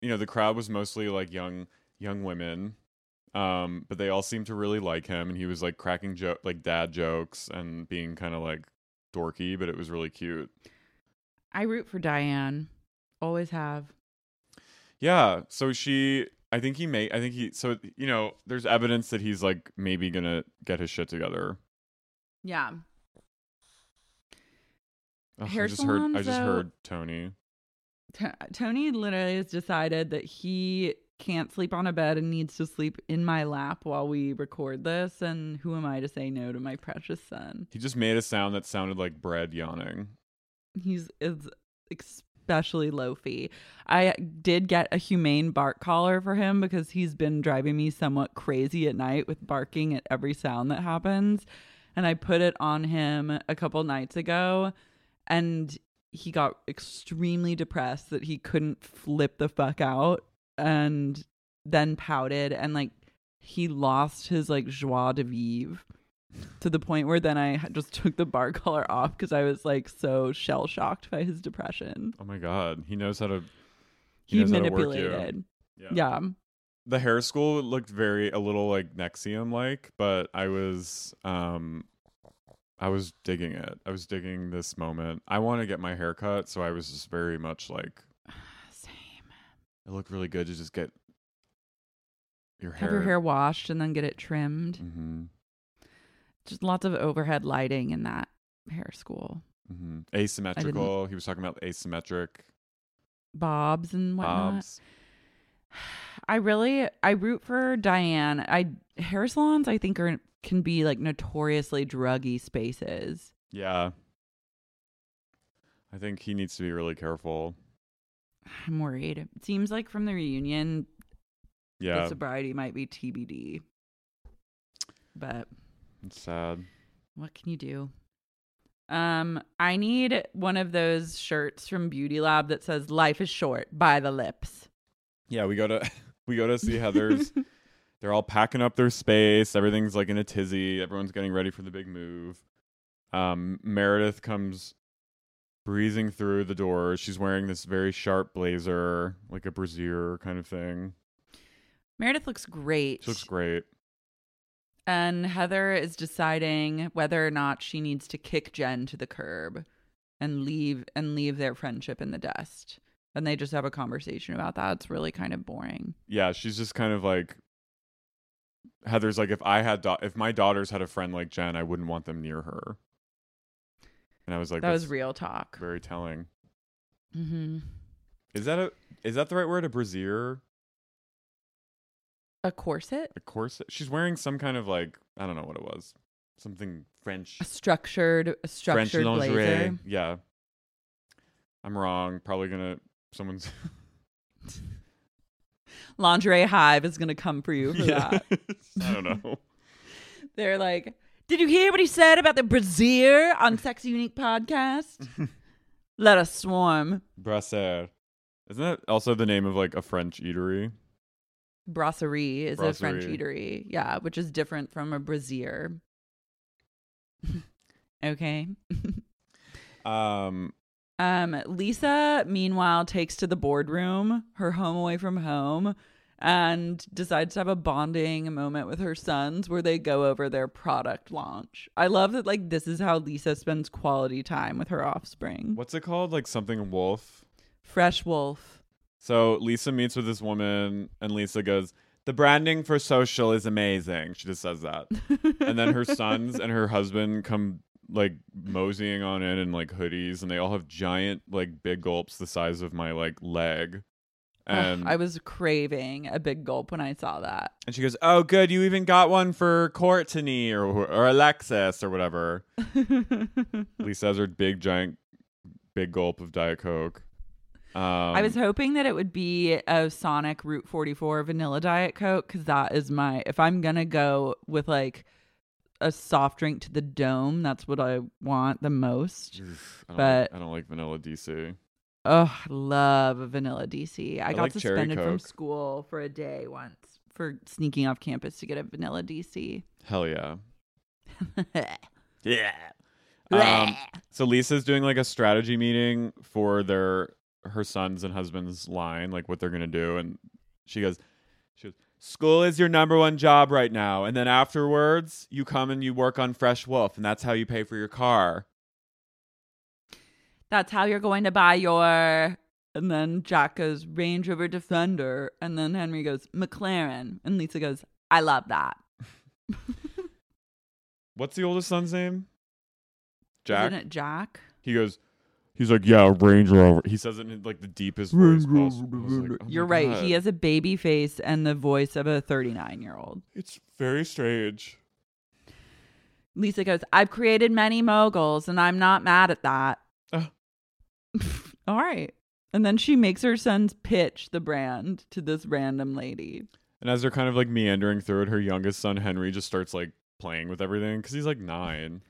you know, the crowd was mostly like young young women. Um but they all seemed to really like him, and he was like cracking jo- like dad jokes and being kind of like dorky, but it was really cute. I root for Diane, always have. Yeah, so she I think he may I think he so you know there's evidence that he's like maybe gonna get his shit together. Yeah. Ugh, Hair I just salons, heard I just though, heard Tony T- Tony literally has decided that he can't sleep on a bed and needs to sleep in my lap while we record this, and who am I to say no to my precious son? He just made a sound that sounded like bread yawning. He's is especially loafy. I did get a humane bark collar for him because he's been driving me somewhat crazy at night with barking at every sound that happens, and I put it on him a couple nights ago, and he got extremely depressed that he couldn't flip the fuck out. And then pouted, and like he lost his like joie de vivre to the point where then I just took the bar collar off because I was like so shell shocked by his depression. Oh my god, he knows how to. He, he knows manipulated. How to work you. Yeah. yeah. The hair school looked very a little like Nexium like, but I was um, I was digging it. I was digging this moment. I want to get my hair cut, so I was just very much like. It looked really good to just get your hair. Have your hair washed and then get it trimmed. Mm-hmm. Just lots of overhead lighting in that hair school. Mm-hmm. Asymmetrical. He was talking about asymmetric bobs and whatnot. Bobs. I really, I root for Diane. I hair salons, I think, are can be like notoriously druggy spaces. Yeah, I think he needs to be really careful. I'm worried. It seems like from the reunion, yeah, the sobriety might be T B D. But it's sad. What can you do? Um, I need one of those shirts from Beauty Lab that says "Life is short, buy the lips." Yeah, we go to we go to see Heather's. They're all packing up their space. Everything's like in a tizzy. Everyone's getting ready for the big move. Um, Meredith comes. Breezing through the door. She's wearing this very sharp blazer, like a brassiere kind of thing. Meredith looks great. She looks great. And Heather is deciding whether or not she needs to kick Jen to the curb and leave and leave their friendship in the dust. And they just have a conversation about that. It's really kind of boring. Yeah, she's just kind of like Heather's like, if I had da- if my daughters had a friend like Jen, I wouldn't want them near her. And I was like, that was real talk. Very telling. Mm-hmm. Is that a is that the right word? A brassiere? A corset? A corset. She's wearing some kind of like, I don't know what it was. Something French. A structured a structured French lingerie. Blazer. Yeah. I'm wrong. Probably gonna someone's lingerie hive is gonna come for you for yeah. that. I don't know. They're like, did you hear what he said about the brassiere on Sexy Unique Podcast? Let us swarm. Brasserie. Isn't that also the name of like a French eatery? Brasserie is Brasserie. A French eatery. Yeah, which is different from a brassiere. Okay. um. Um. Lisa, meanwhile, takes to the boardroom, her home away from home, and decides to have a bonding moment with her sons where they go over their product launch. I love that, like, this is how Lisa spends quality time with her offspring. What's it called? Like something Wolf? Fresh Wolf. So Lisa meets with this woman, and Lisa goes, "The branding for social is amazing." She just says that. And then her sons and her husband come, like, moseying on in in, like, hoodies, and they all have giant, like, big gulps the size of my, like, leg. And I was craving a big gulp when I saw that. And she goes, "Oh, good. You even got one for Courtney or or Alexis or whatever." Lisa has her big, giant, big gulp of Diet Coke. Um, I was hoping that it would be a Sonic Route forty-four vanilla Diet Coke, because that is my... If I'm going to go with, like, a soft drink to the dome, that's what I want the most. Oof, I but like, I don't like vanilla D C. Oh, love vanilla D C. I, I got like suspended from school for a day once for sneaking off campus to get a vanilla D C. Hell yeah. Yeah. Um, so Lisa's doing like a strategy meeting for their her sons and husband's line, like what they're gonna do, and she goes, she goes, "School is your number one job right now, and then afterwards you come and you work on Fresh Wolf, and that's how you pay for your car. That's how you're going to buy your..." And then Jack goes, "Range Rover Defender." And then Henry goes, "McLaren." And Lisa goes, "I love that." What's the oldest son's name? Jack. Isn't it Jack? He goes, he's like, "Yeah, Range Rover." He says it in like the deepest voice possible. Like, oh, you're right. God. He has a baby face and the voice of a thirty-nine-year-old. It's very strange. Lisa goes, "I've created many moguls, and I'm not mad at that." All right. And then she makes her sons pitch the brand to this random lady. And as they're kind of like meandering through it, her youngest son, Henry, just starts like playing with everything because he's like nine.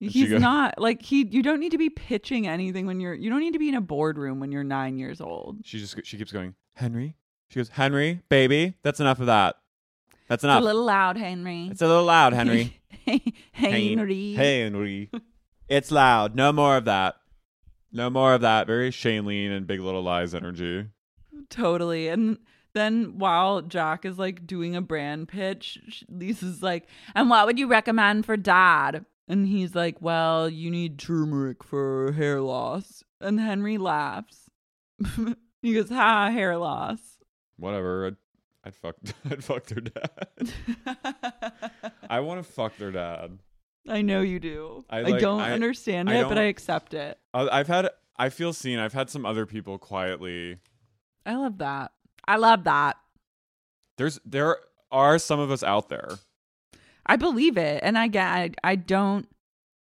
And he's goes, not like he you don't need to be pitching anything when you're you don't need to be in a boardroom when you're nine years old. She just she keeps going, "Henry." She goes, "Henry, baby, that's enough of that. That's enough. It's a little loud, Henry. It's a little loud, Henry. Henry. Henry. Henry. It's loud. No more of that." No more of that. Very Shailene and Big Little Lies energy. Totally. And then while Jack is like doing a brand pitch, Lisa's like, "And what would you recommend for dad?" And he's like, "Well, you need turmeric for hair loss." And Henry laughs. He goes, "Ha, hair loss." Whatever. I'd, I'd, fuck, I'd fuck their dad. I want to fuck their dad. I know you do. I, like, I don't I, understand I, it, I don't, but I accept it. I've had, I feel seen. I've had some other people quietly. I love that. I love that. There's, there are some of us out there. I believe it. And I get, I, I don't,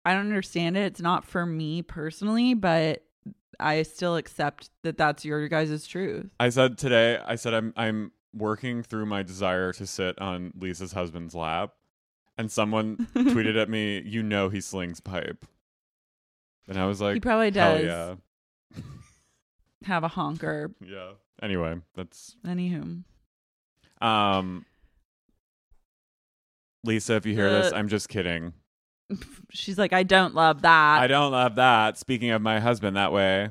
I don't understand it. It's not for me personally, but I still accept that that's your guys' truth. I said today, I said, I'm, I'm working through my desire to sit on Lisa's husband's lap. And someone tweeted at me, "You know he slings pipe." And I was like, "He probably does." Hell yeah. Have a honker. Yeah. Anyway, that's... Anywho. Um, Lisa, if you hear uh, this, I'm just kidding. She's like, "I don't love that. I don't love that. Speaking of my husband that way."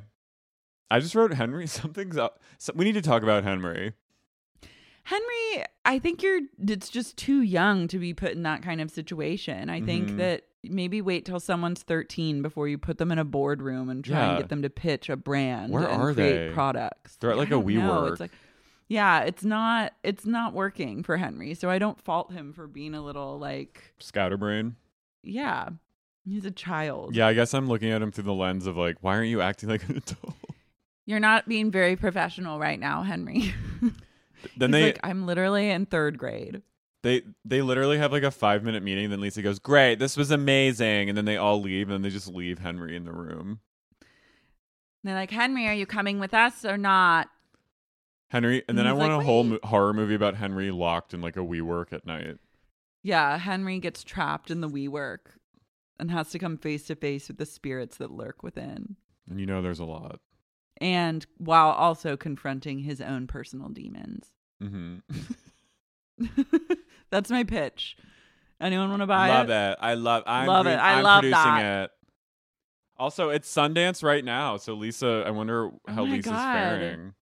I just wrote Henry. Something's up. So we need to talk about Henry. Henry, I think you're, it's just too young to be put in that kind of situation. I think mm-hmm. that maybe wait till someone's thirteen before you put them in a boardroom and try yeah. and get them to pitch a brand. Where and are create they? Products. They're at like, like a WeWork. It's like, yeah, it's not, it's not working for Henry. So I don't fault him for being a little like. Scatterbrain. Yeah. He's a child. Yeah. I guess I'm looking at him through the lens of like, why aren't you acting like an adult? You're not being very professional right now, Henry. Then He's they, like, I'm literally in third grade. They they literally have like a five minute meeting. Then Lisa goes, "Great, this was amazing." And then they all leave, and then they just leave Henry in the room. And they're like, "Henry, are you coming with us or not?" Henry, and then and I want like, a whole mo- horror movie about Henry locked in like a WeWork at night. Yeah, Henry gets trapped in the WeWork and has to come face to face with the spirits that lurk within. And you know, there's a lot. And while also confronting his own personal demons. Mm-hmm. That's my pitch. Anyone want to buy love it? Love that. I love. I'm love pro- it. I I'm love producing that. It. Also, it's Sundance right now, so Lisa. I wonder how oh Lisa's God. faring.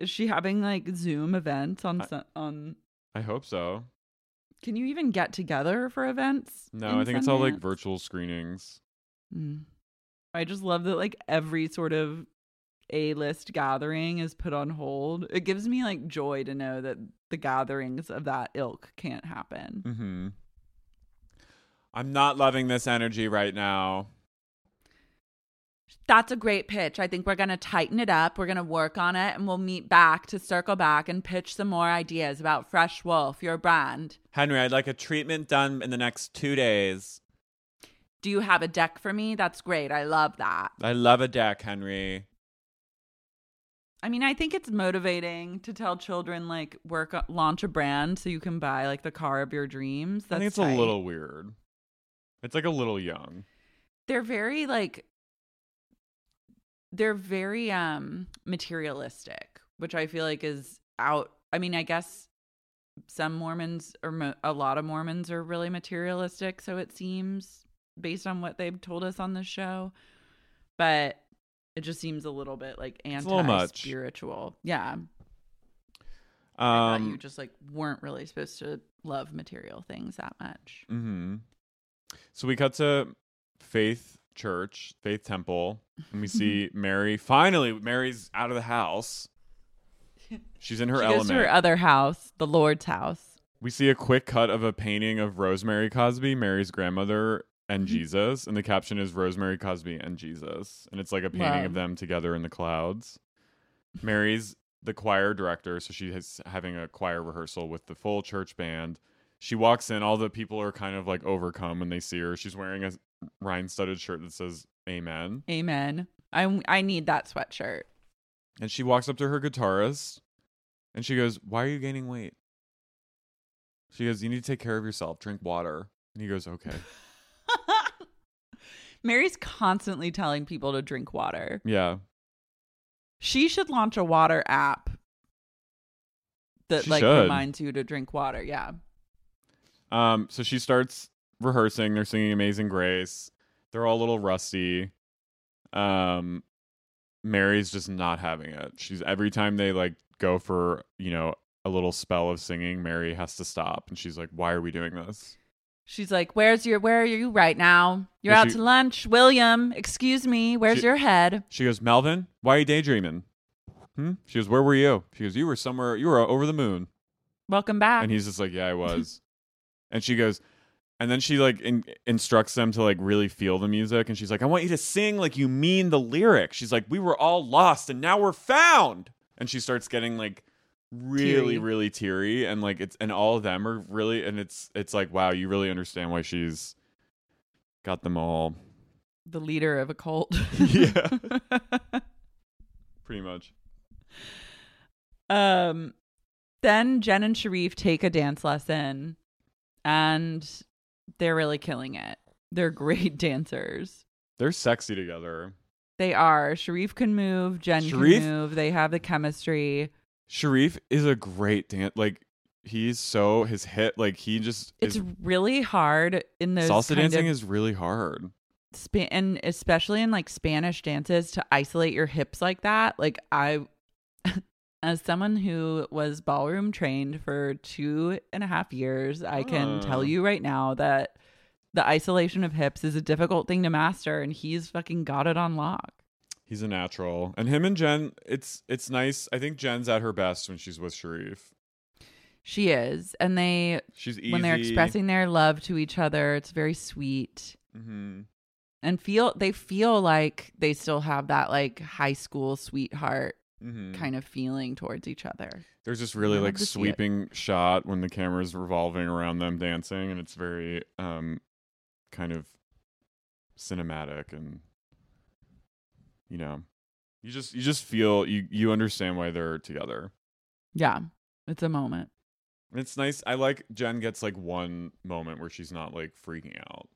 Is she having like Zoom events on I, on? I hope so. Can you even get together for events? No, I think Sundance? It's all like virtual screenings. Mm. I just love that like every sort of A-list gathering is put on hold. It gives me like joy to know that the gatherings of that ilk can't happen. Mm-hmm. I'm not loving this energy right now. That's a great pitch. I think we're going to tighten it up. We're going to work on it, and we'll meet back to circle back and pitch some more ideas about Fresh Wolf, your brand. Henry, I'd like a treatment done in the next two days. Do you have a deck for me? That's great. I love that. I love a deck, Henry. I mean, I think it's motivating to tell children, like, work, launch a brand so you can buy, like, the car of your dreams. That's I think it's tight. A little weird. It's, like, a little young. They're very, like, they're very um, materialistic, which I feel like is out. I mean, I guess some Mormons or mo- a lot of Mormons are really materialistic, so it seems, based on what they've told us on the show. But it just seems a little bit like anti-spiritual. Yeah. Um, I thought you just like weren't really supposed to love material things that much. Mm-hmm. So we cut to Faith Church, Faith Temple, and we see Mary. Finally, Mary's out of the house. She's in her she element. She goes to her other house, the Lord's house. We see a quick cut of a painting of Rosemary Cosby, Mary's grandmother, and Jesus, and the caption is Rosemary Cosby and Jesus, and it's like a painting Love. of them together in the clouds. Mary's the choir director, so she's having a choir rehearsal with the full church band. She walks in, all the people are kind of like overcome when they see her. She's wearing a rhine-studded shirt that says Amen. Amen. I I need that sweatshirt. And she walks up to her guitarist, and she goes, "Why are you gaining weight?" She goes, "You need to take care of yourself. Drink water." And he goes, "Okay." Mary's constantly telling people to drink water. Yeah. She should launch a water app that she like should. reminds you to drink water. Yeah. Um, so she starts rehearsing. They're singing Amazing Grace. They're all a little rusty. Um, Mary's just not having it. She's every time they like go for, you know, a little spell of singing, Mary has to stop. And she's like, "Why are we doing this?" She's like, "Where's your? Where are you right now? You're yeah, out she, to lunch, William. Excuse me. Where's she, your head?" She goes, "Melvin, why are you daydreaming? Hmm?" She goes, "Where were you?" She goes, "You were somewhere. You were over the moon. Welcome back." And he's just like, "Yeah, I was." And she goes, and then she like in, instructs them to like really feel the music. And she's like, "I want you to sing like you mean the lyrics." She's like, "We were all lost, and now we're found." And she starts getting like really teary. really teary and like it's and all of them are really and it's it's like, wow, you really understand why she's got them all, the leader of a cult. Yeah. Pretty much. Um then Jen and Sharif take a dance lesson, and they're really killing it. They're great dancers. They're sexy together. They are. Sharif can move, Jen Sharif- can move. They have the chemistry. Sharif is a great dance. Like, he's so his hit. Like, he just. It's is, really hard in those. Salsa dancing is really hard. Spa- and especially in like Spanish dances, to isolate your hips like that. Like, I, as someone who was ballroom trained for two and a half years, I can uh. tell you right now that the isolation of hips is a difficult thing to master. And he's fucking got it on lock. He's a natural. And him and Jen, it's it's nice. I think Jen's at her best when she's with Sharif. She is. And they, she's easy. When they're expressing their love to each other, it's very sweet. Mm-hmm. And feel they feel like they still have that like high school sweetheart mm-hmm. kind of feeling towards each other. There's this really like sweeping shot when the camera's revolving around them dancing. And it's very um, kind of cinematic and... You know, you just you just feel you, you understand why they're together. Yeah, it's a moment. It's nice. I like Jen gets like one moment where she's not like freaking out.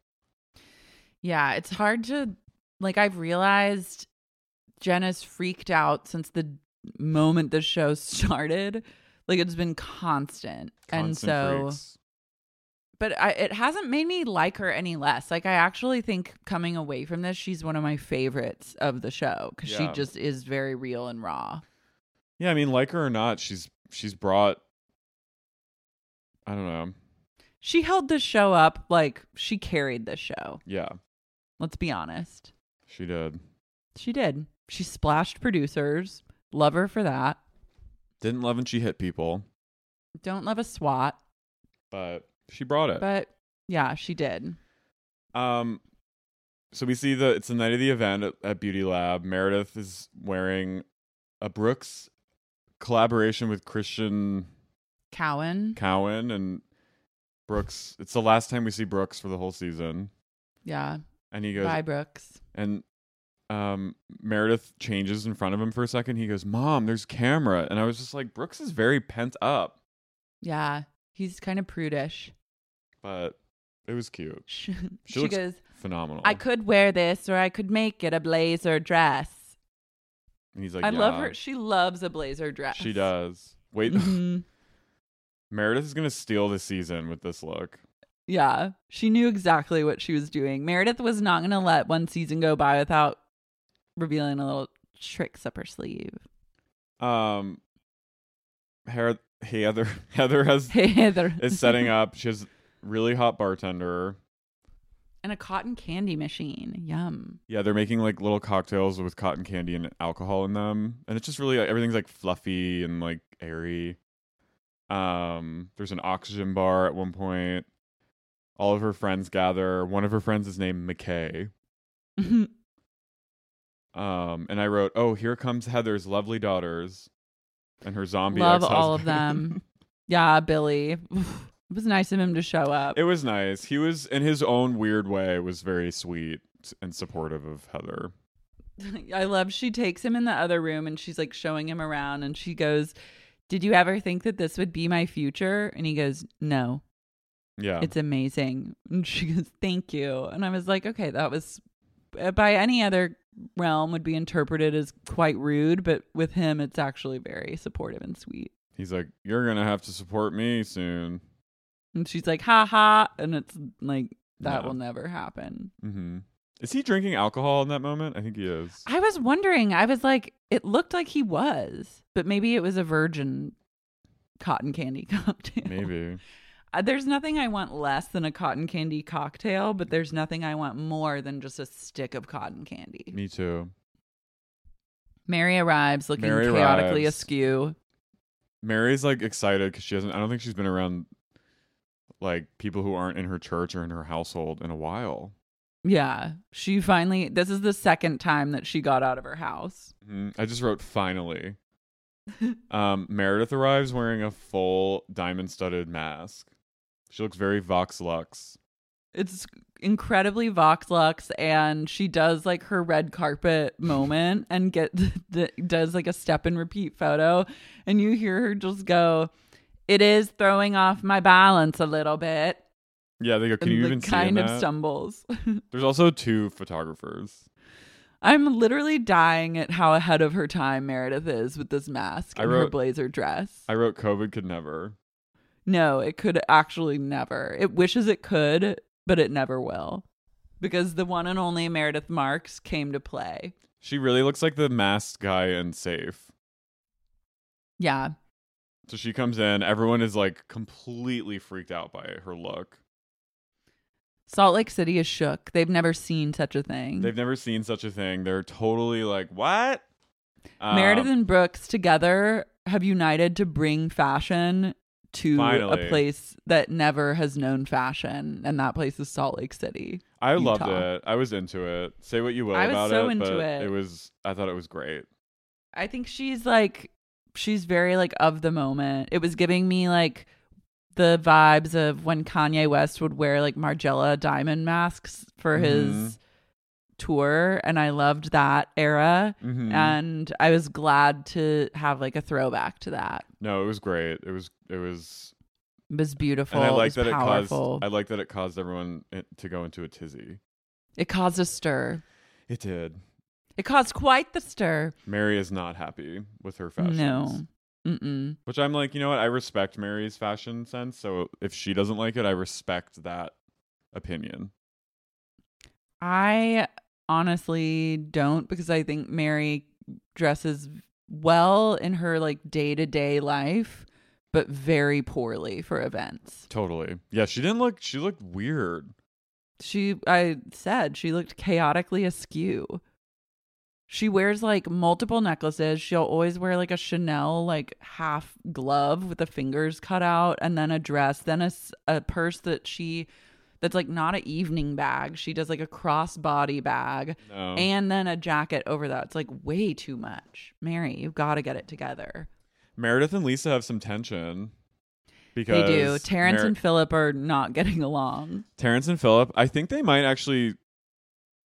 Yeah, it's hard to like. I've realized Jen has freaked out since the moment the show started. Like, it's been constant, constant and so. Freaks. but I, it hasn't made me like her any less. Like, I actually think coming away from this, she's one of my favorites of the show because yeah. she just is very real and raw. Yeah, I mean, like her or not, she's she's brought, I don't know. She held this show up, like, she carried this show. Yeah. Let's be honest. She did. She did. She splashed producers. Love her for that. Didn't love when she hit people. Don't love a SWAT. But she brought it. But yeah, she did. Um, so we see the it's the night of the event at, at Beauty Lab. Meredith is wearing a Brooks collaboration with Christian Cowan. Cowan and Brooks. It's the last time we see Brooks for the whole season. Yeah. And he goes, "Bye, Brooks." And um, Meredith changes in front of him for a second. He goes, "Mom, there's camera." And I was just like, Brooks is very pent up. Yeah. He's kind of prudish. But it was cute. She, she looks goes, phenomenal. "I could wear this or I could make it a blazer dress." And he's like, I yeah. love her. She loves a blazer dress. She does. Wait. Mm-hmm. Meredith is going to steal this season with this look. Yeah. She knew exactly what she was doing. Meredith was not going to let one season go by without revealing a little tricks up her sleeve. Um, Her- Hey, Heather. Heather has hey, Heather. is setting up. She has really hot bartender and a cotton candy machine. Yum. Yeah, they're making like little cocktails with cotton candy and alcohol in them, and it's just really like, everything's like fluffy and like airy. Um, there's an oxygen bar at one point. All of her friends gather. One of her friends is named McKay. um, and I wrote, "Oh, here comes Heather's lovely daughters." And her zombie love ex-husband. All of them. Yeah, Billy. It was nice of him to show up. It was nice. He was, in his own weird way, was very sweet and supportive of Heather. I love, she takes him in the other room and she's like showing him around and she goes, "Did you ever think that this would be my future?" And he goes, "No." Yeah. "It's amazing." And she goes, "Thank you." And I was like, okay, that was, by any other realm, would be interpreted as quite rude, but with him it's actually very supportive and sweet. He's like, "You're gonna have to support me soon," and she's like, "Ha ha," and it's like, that no. will never happen. Mm-hmm. Is he drinking alcohol in that moment? I think he is. I was wondering, I was like, it looked like he was, but maybe it was a virgin cotton candy cocktail. Maybe. There's nothing I want less than a cotton candy cocktail, but there's nothing I want more than just a stick of cotton candy. Me too. Mary arrives looking Mary chaotically arrives. askew. Mary's like excited because she hasn't, I don't think she's been around like people who aren't in her church or in her household in a while. Yeah. She finally, this is the second time that she got out of her house. Mm, I just wrote finally. um, Meredith arrives wearing a full diamond studded mask. She looks very Vox Lux. It's incredibly Vox Lux, and she does like her red carpet moment and get the, does like a step and repeat photo, and you hear her just go, "It is throwing off my balance a little bit." Yeah, they go, "Can and you even see that?" Kind of stumbles. There's also two photographers. I'm literally dying at how ahead of her time Meredith is with this mask and I wrote, her blazer dress. I wrote, "COVID could never." No, it could actually never. It wishes it could, but it never will. Because the one and only Meredith Marks came to play. She really looks like the masked guy in Safe. Yeah. So she comes in. Everyone is like completely freaked out by her look. Salt Lake City is shook. They've never seen such a thing. They've never seen such a thing. They're totally like, what? Um, Meredith and Brooks together have united to bring fashion to finally. a place that never has known fashion, and that place is Salt Lake City. I Utah. loved it. I was into it. Say what you will I about was so it, into but it. it was. I thought it was great. I think she's like, she's very like of the moment. It was giving me like the vibes of when Kanye West would wear like Margiela diamond masks for mm-hmm. his tour, and I loved that era, mm-hmm. and I was glad to have like a throwback to that. No, it was great. It was it was it was beautiful. And I like that powerful. it caused I like that it caused everyone to go into a tizzy. It caused a stir. It did. It caused quite the stir. Mary is not happy with her fashions. No. Mm-mm. Which I'm like, you know what? I respect Mary's fashion sense. So if she doesn't like it, I respect that opinion. I honestly don't, because I think Mary dresses well in her like day-to-day life, but very poorly for events. Totally. Yeah, she didn't look, she looked weird. She, I said, she looked chaotically askew. She wears like multiple necklaces. She'll always wear like a Chanel like half glove with the fingers cut out, and then a dress, then a, a purse that she, that's like not an evening bag. She does like a crossbody bag, no. and then a jacket over that. It's like way too much. Mary, you've got to get it together. Meredith and Lisa have some tension. Because they do. Terrence Mer- and Philip are not getting along. Terrence and Philip, I think they might actually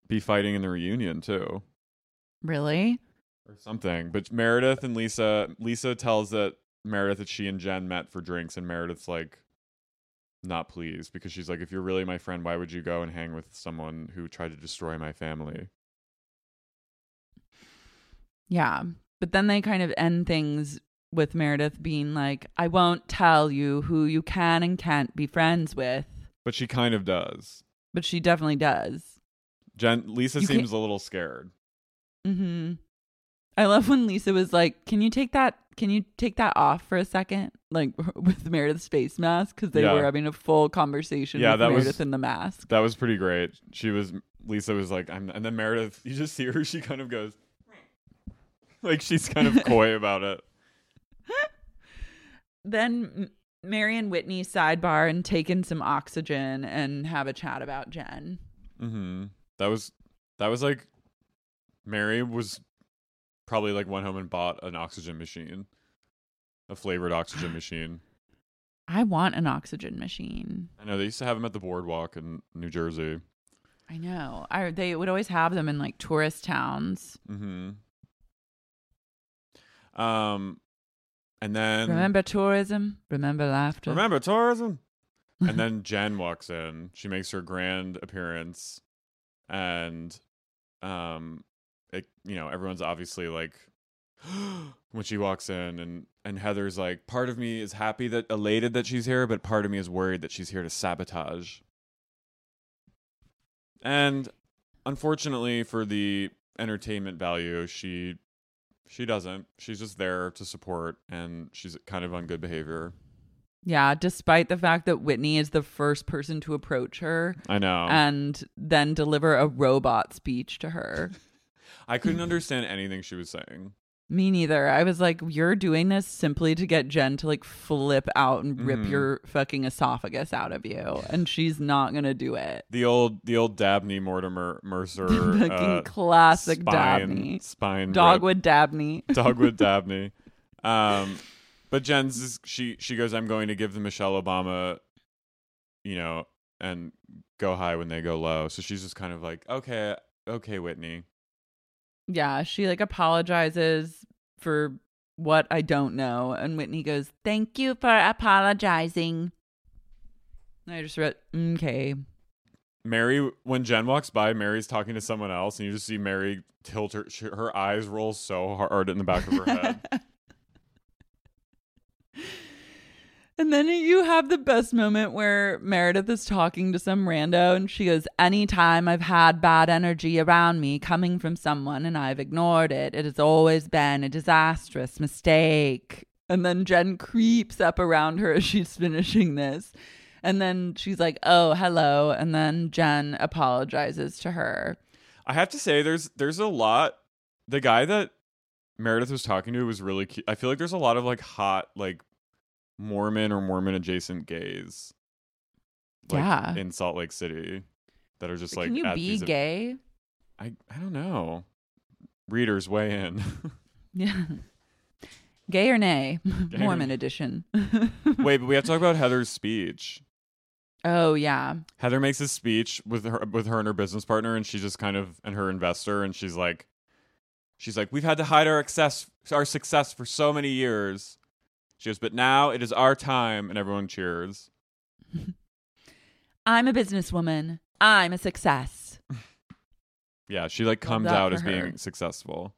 be fighting in the reunion too. Really? Or something. But Meredith and Lisa, Lisa tells that Meredith that she and Jen met for drinks, and Meredith's like not pleased, because she's like, if you're really my friend, why would you go and hang with someone who tried to destroy my family? Yeah. But then they kind of end things with Meredith being like, I won't tell you who you can and can't be friends with. But she kind of does. But she definitely does. Jen, Lisa you seems a little scared. Mm-hmm. I love when Lisa was like, can you take that can you take that off for a second? Like with Meredith's face mask, because they yeah. were having a full conversation yeah, with that Meredith was, in the mask. That was pretty great. She was Lisa was like, I'm and then Meredith, you just see her, she kind of goes like she's kind of coy about it. Then Mary and Whitney sidebar and take in some oxygen and have a chat about Jen. Mm-hmm. That was that was like Mary was probably like went home and bought an oxygen machine, a flavored oxygen machine. I want an oxygen machine. I know they used to have them at the boardwalk in New Jersey. I know. I they would always have them in like tourist towns. Mm-hmm. Um. And then remember tourism, remember laughter, remember tourism. And then Jen walks in. She makes her grand appearance, and um, it, you know, everyone's obviously like when she walks in, and and Heather's like, part of me is happy that elated that she's here, but part of me is worried that she's here to sabotage. And unfortunately for the entertainment value, she. She doesn't. She's just there to support, and she's kind of on good behavior. Yeah, despite the fact that Whitney is the first person to approach her. I know. And then deliver a robot speech to her. I couldn't understand anything she was saying. Me neither. I was like, you're doing this simply to get Jen to like flip out and rip mm-hmm. your fucking esophagus out of you. And she's not going to do it. The old the old Dabney Mortimer Mercer. The fucking uh, classic spine, Dabney. Spine Dogwood rip. Dabney. Dogwood Dabney. Um, but Jen's, she, she goes, I'm going to give the Michelle Obama, you know, and go high when they go low. So she's just kind of like, okay, okay, Whitney. Yeah, she like apologizes for what I don't know, and Whitney goes, "Thank you for apologizing." And I just read, okay. Mary, when Jen walks by, Mary's talking to someone else, and you just see Mary tilt her; she, her eyes roll so hard in the back of her head. And then you have the best moment where Meredith is talking to some rando, and she goes, anytime I've had bad energy around me coming from someone and I've ignored it, it has always been a disastrous mistake. And then Jen creeps up around her as she's finishing this. And then she's like, oh, hello. And then Jen apologizes to her. I have to say, there's there's a lot. The guy that Meredith was talking to was really cute. I feel like there's a lot of like hot, like, Mormon or Mormon adjacent gays, like, yeah, in Salt Lake City, that are just like, can you at be gay? Ev- I I don't know. Readers weigh in. Yeah, gay or nay, gay Mormon or... edition. Wait, but we have to talk about Heather's speech. Oh yeah, Heather makes a speech with her with her and her business partner, and she just kind of and her investor, and she's like, she's like, we've had to hide our excess our success for so many years. She goes, but now it is our time, and everyone cheers. I'm a businesswoman. I'm a success. Yeah, she like comes out as her. being successful.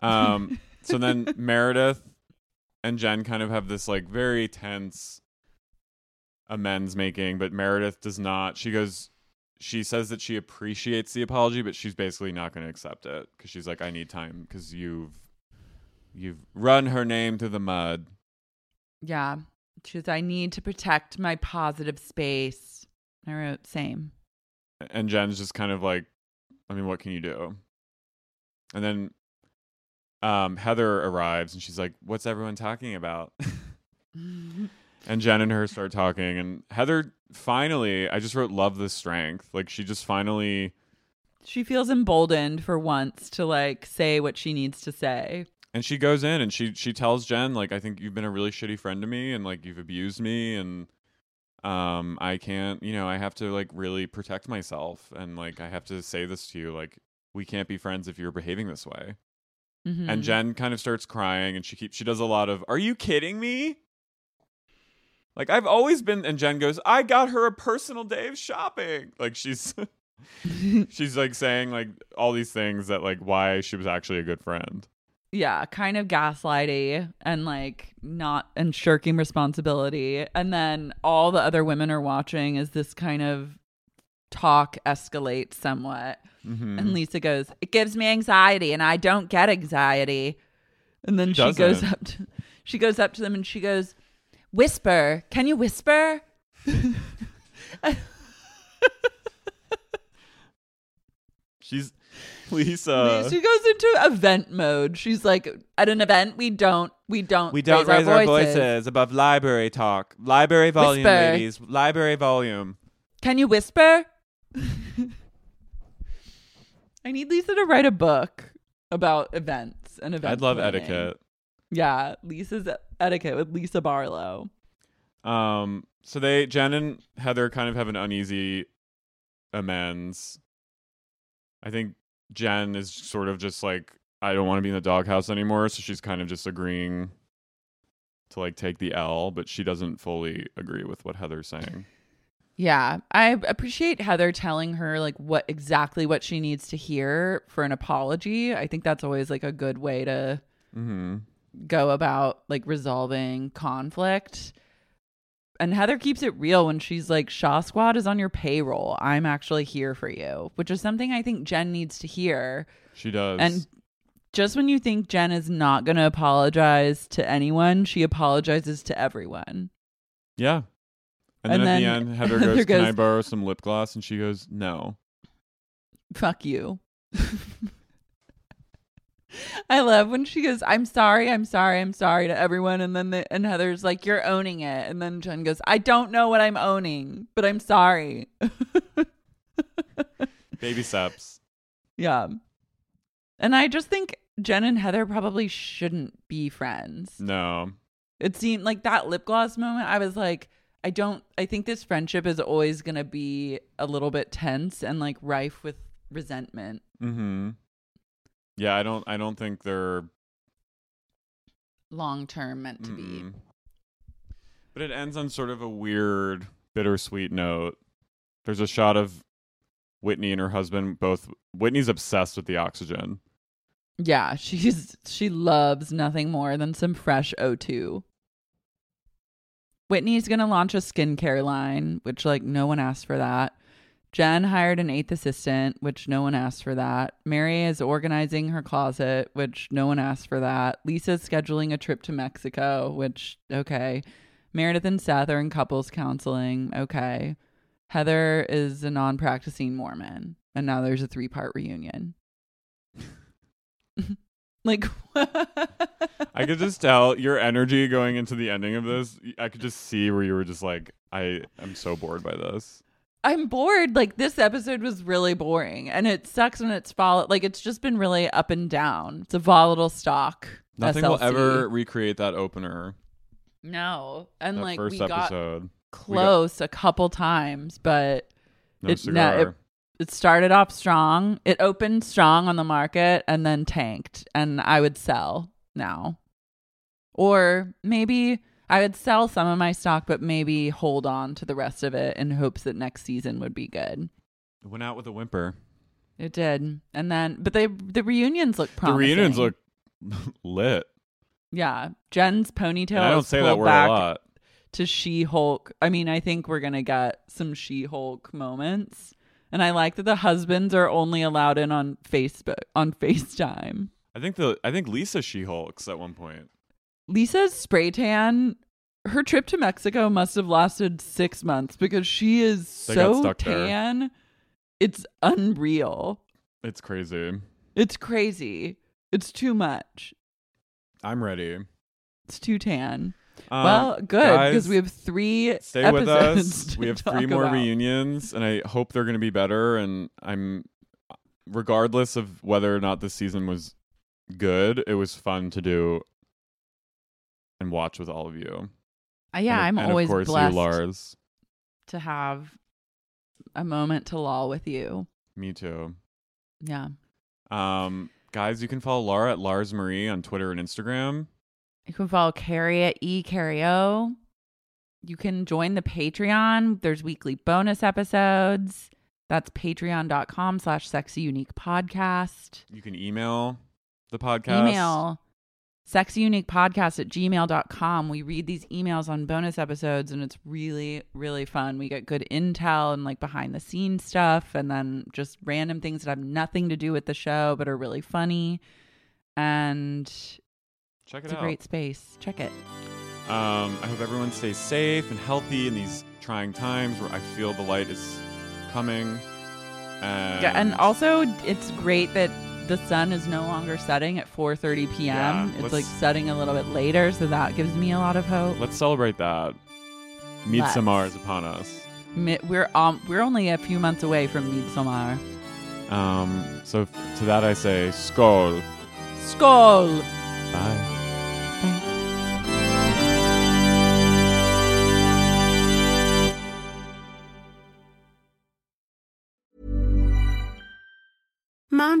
Um, So then Meredith and Jen kind of have this like very tense amends making, but Meredith does not. She goes, she says that she appreciates the apology, but she's basically not going to accept it because she's like, I need time because you've you've run her name through the mud. Yeah. She says, I need to protect my positive space. I wrote, same. And Jen's just kind of like, I mean, what can you do? And then um, Heather arrives and she's like, what's everyone talking about? And Jen and her start talking. And Heather finally, I just wrote, love the strength. Like, she just finally. She feels emboldened for once to, like, say what she needs to say. And she goes in and she she tells Jen, like, I think you've been a really shitty friend to me and, like, you've abused me and um I can't, you know, I have to, like, really protect myself and, like, I have to say this to you. Like, we can't be friends if you're behaving this way. Mm-hmm. And Jen kind of starts crying and she keeps, she does a lot of, are you kidding me? Like, I've always been, and Jen goes, I got her a personal day of shopping. Like, she's, she's, like, saying, like, all these things that, like, why she was actually a good friend. Yeah, kind of gaslighty and like not and shirking responsibility. And then all the other women are watching as this kind of talk escalates somewhat. Mm-hmm. And Lisa goes, it gives me anxiety and I don't get anxiety. And then she, she goes up to, she goes up to them and she goes, whisper, can you whisper? She's Lisa. She goes into event mode. She's like, at an event, we don't, we don't, we don't raise, raise our, our voices. voices above library talk, library volume, whisper. Ladies, library volume. Can you whisper? I need Lisa to write a book about events and events. I'd love planning. Etiquette. Yeah, Lisa's etiquette with Lisa Barlow. Um. So they, Jen and Heather, kind of have an uneasy amends. I think Jen is sort of just like, I don't want to be in the doghouse anymore. So she's kind of just agreeing to like take the L, but she doesn't fully agree with what Heather's saying. Yeah. I appreciate Heather telling her like what exactly what she needs to hear for an apology. I think that's always like a good way to mm-hmm. go about like resolving conflict. And Heather keeps it real when she's like, Shaw Squad is on your payroll. I'm actually here for you, which is something I think Jen needs to hear. She does. And just when you think Jen is not going to apologize to anyone, she apologizes to everyone. Yeah. And, and then, then at the end, Heather goes, goes, can I borrow some lip gloss? And she goes, no. Fuck you. I love when she goes, I'm sorry, I'm sorry, I'm sorry to everyone. And then the, and Heather's like, you're owning it. And then Jen goes, I don't know what I'm owning, but I'm sorry. Baby steps. Yeah. And I just think Jen and Heather probably shouldn't be friends. No. It seemed like that lip gloss moment, I was like, I don't, I think this friendship is always going to be a little bit tense and like rife with resentment. Mm-hmm. Yeah, I don't I don't think they're long term meant to Mm-mm. be. But it ends on sort of a weird, bittersweet note. There's a shot of Whitney and her husband both. Whitney's obsessed with the oxygen. Yeah, she's she loves nothing more than some fresh O two. Whitney's gonna launch a skincare line, which like no one asked for that. Jen hired an eighth assistant, which no one asked for that. Mary is organizing her closet, which no one asked for that. Lisa's scheduling a trip to Mexico, which, okay. Meredith and Seth are in couples counseling, okay. Heather is a non-practicing Mormon, and now there's a three-part reunion. Like, I could just tell your energy going into the ending of this. I could just see where you were just like, I am so bored by this. I'm bored. Like, this episode was really boring, and it sucks when it's followed. Like, it's just been really up and down. It's a volatile stock. Nothing S L C. Will ever recreate that opener. No, and that like first we episode. got close we got... a couple times, but no it, no, it it started off strong. It opened strong on the market and then tanked. And I would sell now, or maybe. I would sell some of my stock, but maybe hold on to the rest of it in hopes that next season would be good. It went out with a whimper. It did. And then, but they, the reunions look promising. The reunions look lit. Yeah. Jen's ponytail and I don't say that word a lot. To She-Hulk. I mean, I think we're going to get some She-Hulk moments. And I like that the husbands are only allowed in on Facebook, on FaceTime. I think the I think Lisa She-Hulks at one point. Lisa's spray tan, her trip to Mexico must have lasted six months because she is they so tan. There. It's unreal. It's crazy. It's crazy. It's too much. I'm ready. It's too tan. Um, well, good, because we have three stay episodes with us. We have three more about. reunions, and I hope they're going to be better. And I'm, regardless of whether or not this season was good, it was fun to do and watch with all of you. Uh, yeah, and, I'm and always of course blessed you, Lars, to have a moment to lull with you. Me too. Yeah. Um, guys, you can follow Lara at Lars Marie on Twitter and Instagram. You can follow Carrie at eCarrio. You can join the Patreon. There's weekly bonus episodes. That's patreon.com slash sexy unique podcast. You can email the podcast. Email sexyuniquepodcast at gmail dot com. We read these emails on bonus episodes, and it's really, really fun. We get good intel and like behind the scenes stuff, and then just random things that have nothing to do with the show but are really funny. And... Check it out. It's a great space. Check it. Um, I hope everyone stays safe and healthy in these trying times where I feel the light is coming. And, yeah, and also, it's great that the sun is no longer setting at four thirty p.m. Yeah, it's like setting a little bit later, so that gives me a lot of hope. Let's celebrate that. Midsommar is upon us. We're um, we're only a few months away from Midsommar. Um, so to that I say, skål. Skål. Bye. Mom